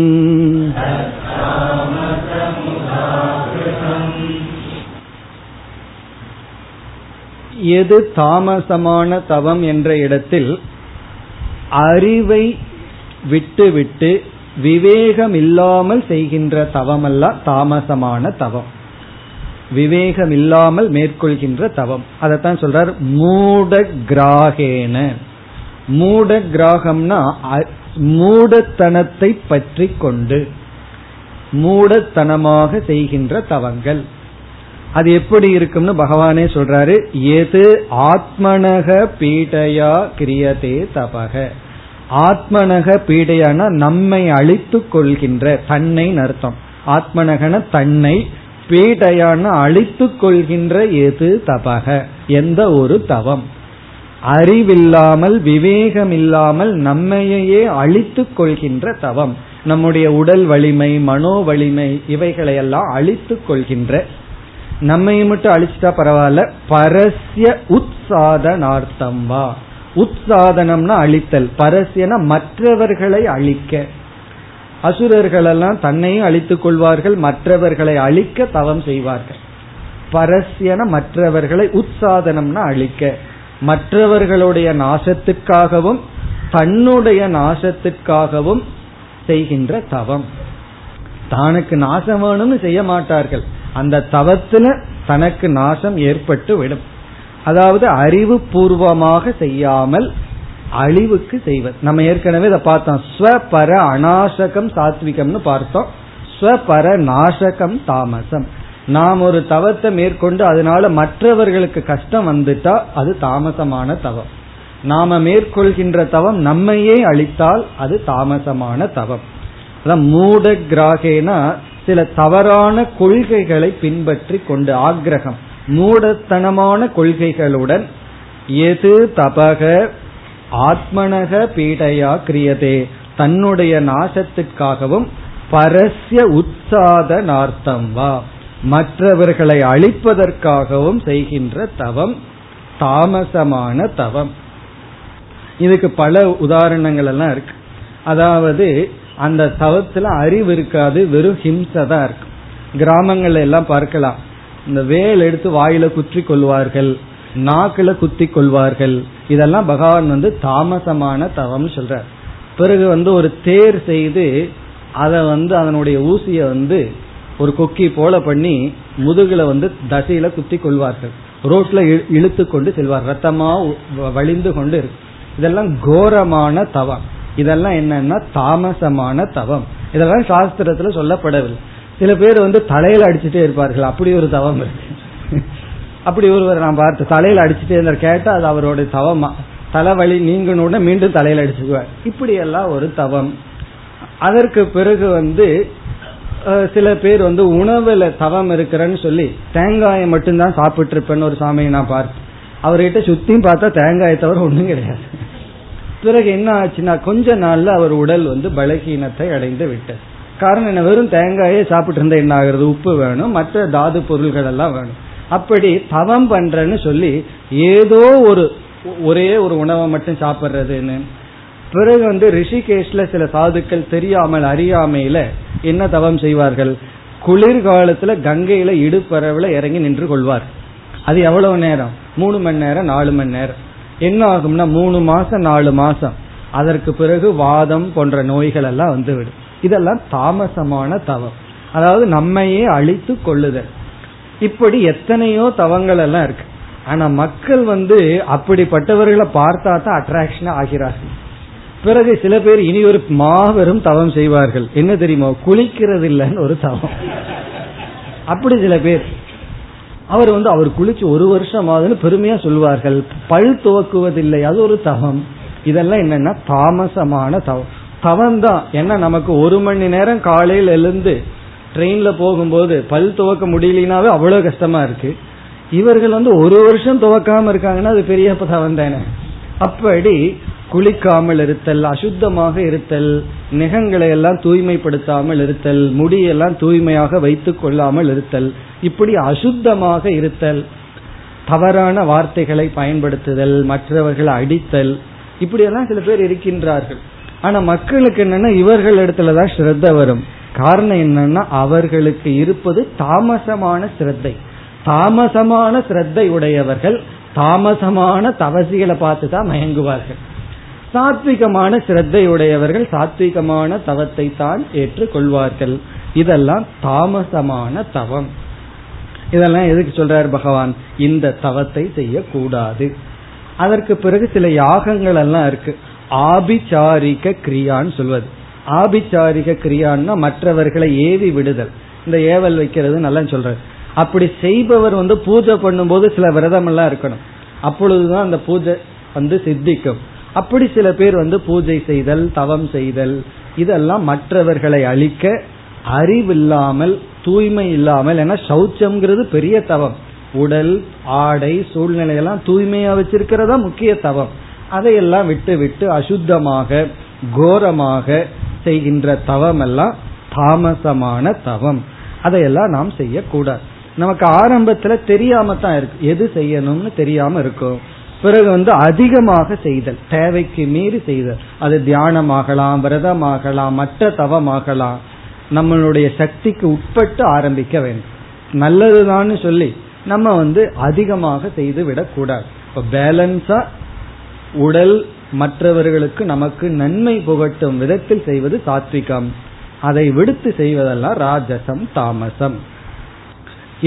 எது தாமசமான தவம் என்ற இடத்தில் அறிவை விட்டுவிட்டு விவேகம் இல்லாமல் செய்கின்ற தவமல்ல தாமசமான தவம், விவேகம் இல்லாமல் மேற்கொள்கின்ற தவம். அதத்தான் சொல்றார் மூட கிராகேன. மூட கிராகம்னா மூடத்தனத்தை பற்றி கொண்டு மூடத்தனமாக செய்கின்ற தவங்கள். அது எப்படி இருக்கும்னு பகவானே சொல்றாரு, எது ஆத்மனக பீடையா கிரியதே தபக. ஆத்மனக பீடையானா நம்மை அழித்து கொள்கின்ற, தன்னை அர்த்தம், ஆத்மனகன தன்னை, பீடையான அழித்து கொள்கின்ற எது தபக எந்த ஒரு தவம். அறிவில்லாமல் விவேகம் இல்லாமல் நம்மையே அழித்து கொள்கின்ற தவம், நம்முடைய உடல் வலிமை மனோ வலிமை இவைகளையெல்லாம் அழித்து கொள்கின்ற. நம்மை மட்டும் அழிச்சிட்டா பரவாயில்ல, பரஸ்ய உற்சாதனார்த்தம் வா. உற்சாதனம்னா அழித்தல், பரஸ்யனா மற்றவர்களை அழிக்க. அசுரர்களெல்லாம் தன்னையும் அழித்துக் கொள்வார்கள், மற்றவர்களை அழிக்க தவம் செய்வார்கள். பரஸ்யனா மற்றவர்களை, உற்சாதனம்னா அழிக்க, மற்றவர்களுடைய நாசத்திற்காகவும் தன்னுடைய நாசத்திற்காகவும் செய்கின்ற தவம். தனக்கு நாசம் வேணும்னு செய்ய மாட்டார்கள், அந்த தவத்துல தனக்கு நாசம் ஏற்பட்டு விடும். அதாவது அறிவு பூர்வமாக செய்யாமல் அழிவுக்கு செய்வது. நம்ம ஏற்கனவே இதை பார்த்தோம், ஸ்வபர அநாசகம் சாத்விகம்னு பார்த்தோம், ஸ்வபர நாசகம் தாமசம். நாம் ஒரு தவத்தை மேற்கொண்டு அதனால மற்றவர்களுக்கு கஷ்டம் வந்துட்டா அது தாமசமான தவம். நாம மேற்கொள்கின்ற தவம் நம்மையே அழித்தால் அது தாமசமான தவம். அதான் மூட கிராகேனா சில தவறான கொள்கைகளை பின்பற்றி கொண்டு ஆக்ரகம், மூடத்தனமான கொள்கைகளுடன். எது தபக ஆத்மனக பீடையா கிரியதே தன்னுடைய நாசத்திற்காகவும் பரஸ்ய உற்சாதனார்த்தம் வா மற்றவர்களை அழிப்பதற்காகவும் செய்கின்ற தவம் தாமசமான தவம். இதுக்கு பல உதாரணங்கள் எல்லாம் இருக்கு. அதாவது அந்த தவத்துல அறிவு இருக்காது, வெறும் ஹிம்சதா இருக்கு. கிராமங்கள்ல எல்லாம் பார்க்கலாம், இந்த வேல் எடுத்து வாயில குத்தி கொள்வார்கள், நாக்குல குத்தி கொள்வார்கள். இதெல்லாம் பகவான் வந்து தாமசமான தவம் சொல்றார். பிறகு வந்து ஒரு தேர் செய்து அதை வந்து அதனுடைய ஊசிய வந்து ஒரு கொக்கி போல பண்ணி முதுகுல வந்து தசையில குத்தி கொள்வார்கள், ரோட்ல இழுத்து கொண்டு செல்வார், ரத்தமா வழிந்து கொண்டு இருக்கு. இதெல்லாம் கோரமான தவம். இதெல்லாம் என்னன்னா தாமசமான தவம். இதெல்லாம் சாஸ்திரத்துல சொல்லப்படவில்லை. சில பேர் வந்து தலையில அடிச்சுட்டே இருப்பார்கள், அப்படி ஒரு தவம் இருக்கு. அப்படி ஒருவர் நான் பார்த்து தலையில அடிச்சுட்டே இருந்தார், கேட்டா அது அவரோட தவமா, தலைவலி நீங்கணும்னு மீண்டும் தலையில அடிச்சுக்குவார். இப்படி எல்லாம் ஒரு தவம். அதற்கு பிறகு வந்து சில பேர் வந்து உணவுல தவம் இருக்கிறேன்னு சொல்லி தேங்காயை மட்டும்தான் சாப்பிட்டு இருப்பேன்னு ஒரு சாமியை நான் பார்த்து அவர்கிட்ட சுத்தியும் பார்த்தா தேங்காயை தவிர ஒன்றும் கிடையாது. பிறகு என்ன ஆச்சுன்னா கொஞ்ச நாள்ல அவர் உடல் வந்து பலகீனத்தை அடைந்து விட்டார். காரணம் என்ன, வெறும் தேங்காயே சாப்பிட்டு இருந்தா என்ன ஆகுறது, உப்பு வேணும், மற்ற தாது பொருள்கள் எல்லாம் வேணும். அப்படி தவம் பண்றேன்னு சொல்லி ஏதோ ஒரே ஒரு உணவை மட்டும் சாப்பிட்றதுன்னு. பிறகு வந்து ரிஷிகேஷ்ல சில சாதுக்கள் தெரியாமல் அறியாமையில என்ன தவம் செய்வார்கள், குளிர்காலத்துல கங்கையில இடுப்பறவுல இறங்கி நின்று கொள்வார். அது எவ்வளவு நேரம், 3 மணி நேரம் 4 மணி நேரம். என்ன ஆகும்னா 3 மாசம் 4 மாசம். அதற்கு பிறகு வாதம் போன்ற நோய்கள் எல்லாம் வந்துவிடும். இதெல்லாம் தாமசமான தவம். அதாவது நம்மையே அழித்து கொள்ளுதல். இப்படி எத்தனையோ தவங்கள் எல்லாம் இருக்கு. ஆனா மக்கள் வந்து அப்படிப்பட்டவர்களை பார்த்தா தான் அட்ராக்ஷனா ஆகிறார்கள். பிறகு சில பேர் இனி ஒரு மாபெரும் தவம் செய்வார்கள், என்ன தெரியுமா, குளிக்கிறது இல்லைன்னு ஒரு தவம். அப்படி சில பேர் அவர் வந்து அவர் குளிச்சு 1 வருஷம் ஆகுதுன்னு பெருமையா சொல்வார்கள். பல் துவக்குவதில்லை, அது ஒரு தவம். இதெல்லாம் என்னன்னா தாமசமான தவம். தவம் தான் ஏன்னா நமக்கு 1 மணி நேரம் காலையில் எழுந்து ட்ரெயின்ல போகும்போது பல் துவக்க முடியலனாவே அவ்வளவு கஷ்டமா இருக்கு. இவர்கள் வந்து 1 வருஷம் துவக்காம இருக்காங்கன்னா அது பெரிய தவம் தானே. அப்படி குளிக்காமல் இருத்தல், அசுத்தமாக இருத்தல், நகங்களை எல்லாம் தூய்மைப்படுத்தாமல் இருத்தல், முடியெல்லாம் தூய்மையாக வைத்து கொள்ளாமல் இருத்தல், இப்படி அசுத்தமாக இருத்தல், தவறான வார்த்தைகளை பயன்படுத்துதல், மற்றவர்களை அடித்தல், இப்படியெல்லாம் சில பேர் இருக்கின்றார்கள். ஆனா மக்களுக்கு என்னன்னா இவர்கள் இடத்துலதான் ஸ்ரத்த வரும். காரணம் என்னன்னா அவர்களுக்கு இருப்பது தாமசமான ஸ்ரத்தை. தாமசமான ஸ்ரத்தை உடையவர்கள் தாமசமான தவசிகளை பார்த்து தான் மயங்குவார்கள். சாத்விகமான ஸ்ரத்தையுடையவர்கள் சாத்விகமான தவத்தை தான் ஏற்றுக்கொள்வார்கள். இதெல்லாம் தாமசமான தவம். இதெல்லாம் எதுக்கு சொல்றார் பகவான், இந்த தவத்தை செய்யக்கூடாது. அதற்கு பிறகு சில யாகங்கள் எல்லாம் இருக்கு. ஆபிசாரிக கிரியான்னு சொல்வது. ஆபிசாரிக கிரியான்னா மற்றவர்களை ஏவி விடுதல். இந்த ஏவல் வைக்கிறது நல்லா சொல்றாரு. அப்படி செய்பவர் வந்து பூஜை பண்ணும்போது சில விரதம் எல்லாம் இருக்கணும், அப்பொழுதுதான் அந்த பூஜை வந்து சித்திக்கும். அப்படி சில பேர் வந்து பூஜை செய்தல், தவம் செய்தல், இதெல்லாம் மற்றவர்களை அழிக்க அறிவில்லாமல், தூய்மை இல்லாமல். ஏன்னா சௌச்சம்ங்கிறது பெரிய தவம். உடல், ஆடை, சூழ்நிலையெல்லாம் தூய்மையா வச்சிருக்கிறதா முக்கிய தவம். அதையெல்லாம் விட்டு விட்டு அசுத்தமாக கோரமாக செய்கின்ற தவம் எல்லாம் தாமசமான தவம். அதையெல்லாம் நாம் செய்யக்கூடாது. நமக்கு ஆரம்பத்துல தெரியாம தான் இருக்கு, எது செய்யணும்னு தெரியாம இருக்கும். பிறகு வந்து அதிகமாக செய்தல், தேவைக்கு மீறி செய்தல், அது தியானமாகலாம், விரதமாகலாம், மற்ற தவமாகலாம், நம்மளுடைய சக்திக்கு உட்பட்டு ஆரம்பிக்க வேண்டும். நல்லதுதான்னு சொல்லி நம்ம வந்து அதிகமாக செய்து விடக்கூடாது. இப்போ பேலன்ஸா உடல் மற்றவர்களுக்கு நமக்கு நன்மை புகட்டும் விதத்தில் செய்வது சாத்விகம். அதை விடுத்து செய்வதெல்லாம் ராஜசம், தாமசம்.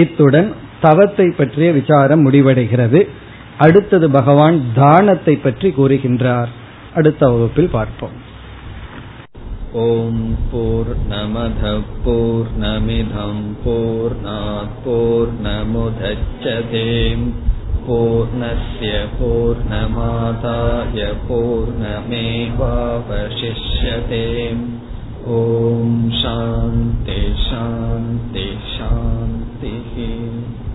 இத்துடன் தவத்தை பற்றிய விசாரம் முடிவடைகிறது. அடுத்தது பகவான் தானத்தை பற்றி கூறுகின்றார். அடுத்த வகுப்பில் பார்ப்போம். ஓம் பூர்ணமதః பூர்ணமிதம் பூர்ணாத் பூர்ணமுதச்யதே பூர்ணஸ்ய பூர்ணமாதாய பூர்ணமேவாவசிஷ்யதே. ஓம் சாந்தி சாந்தி சாந்தி.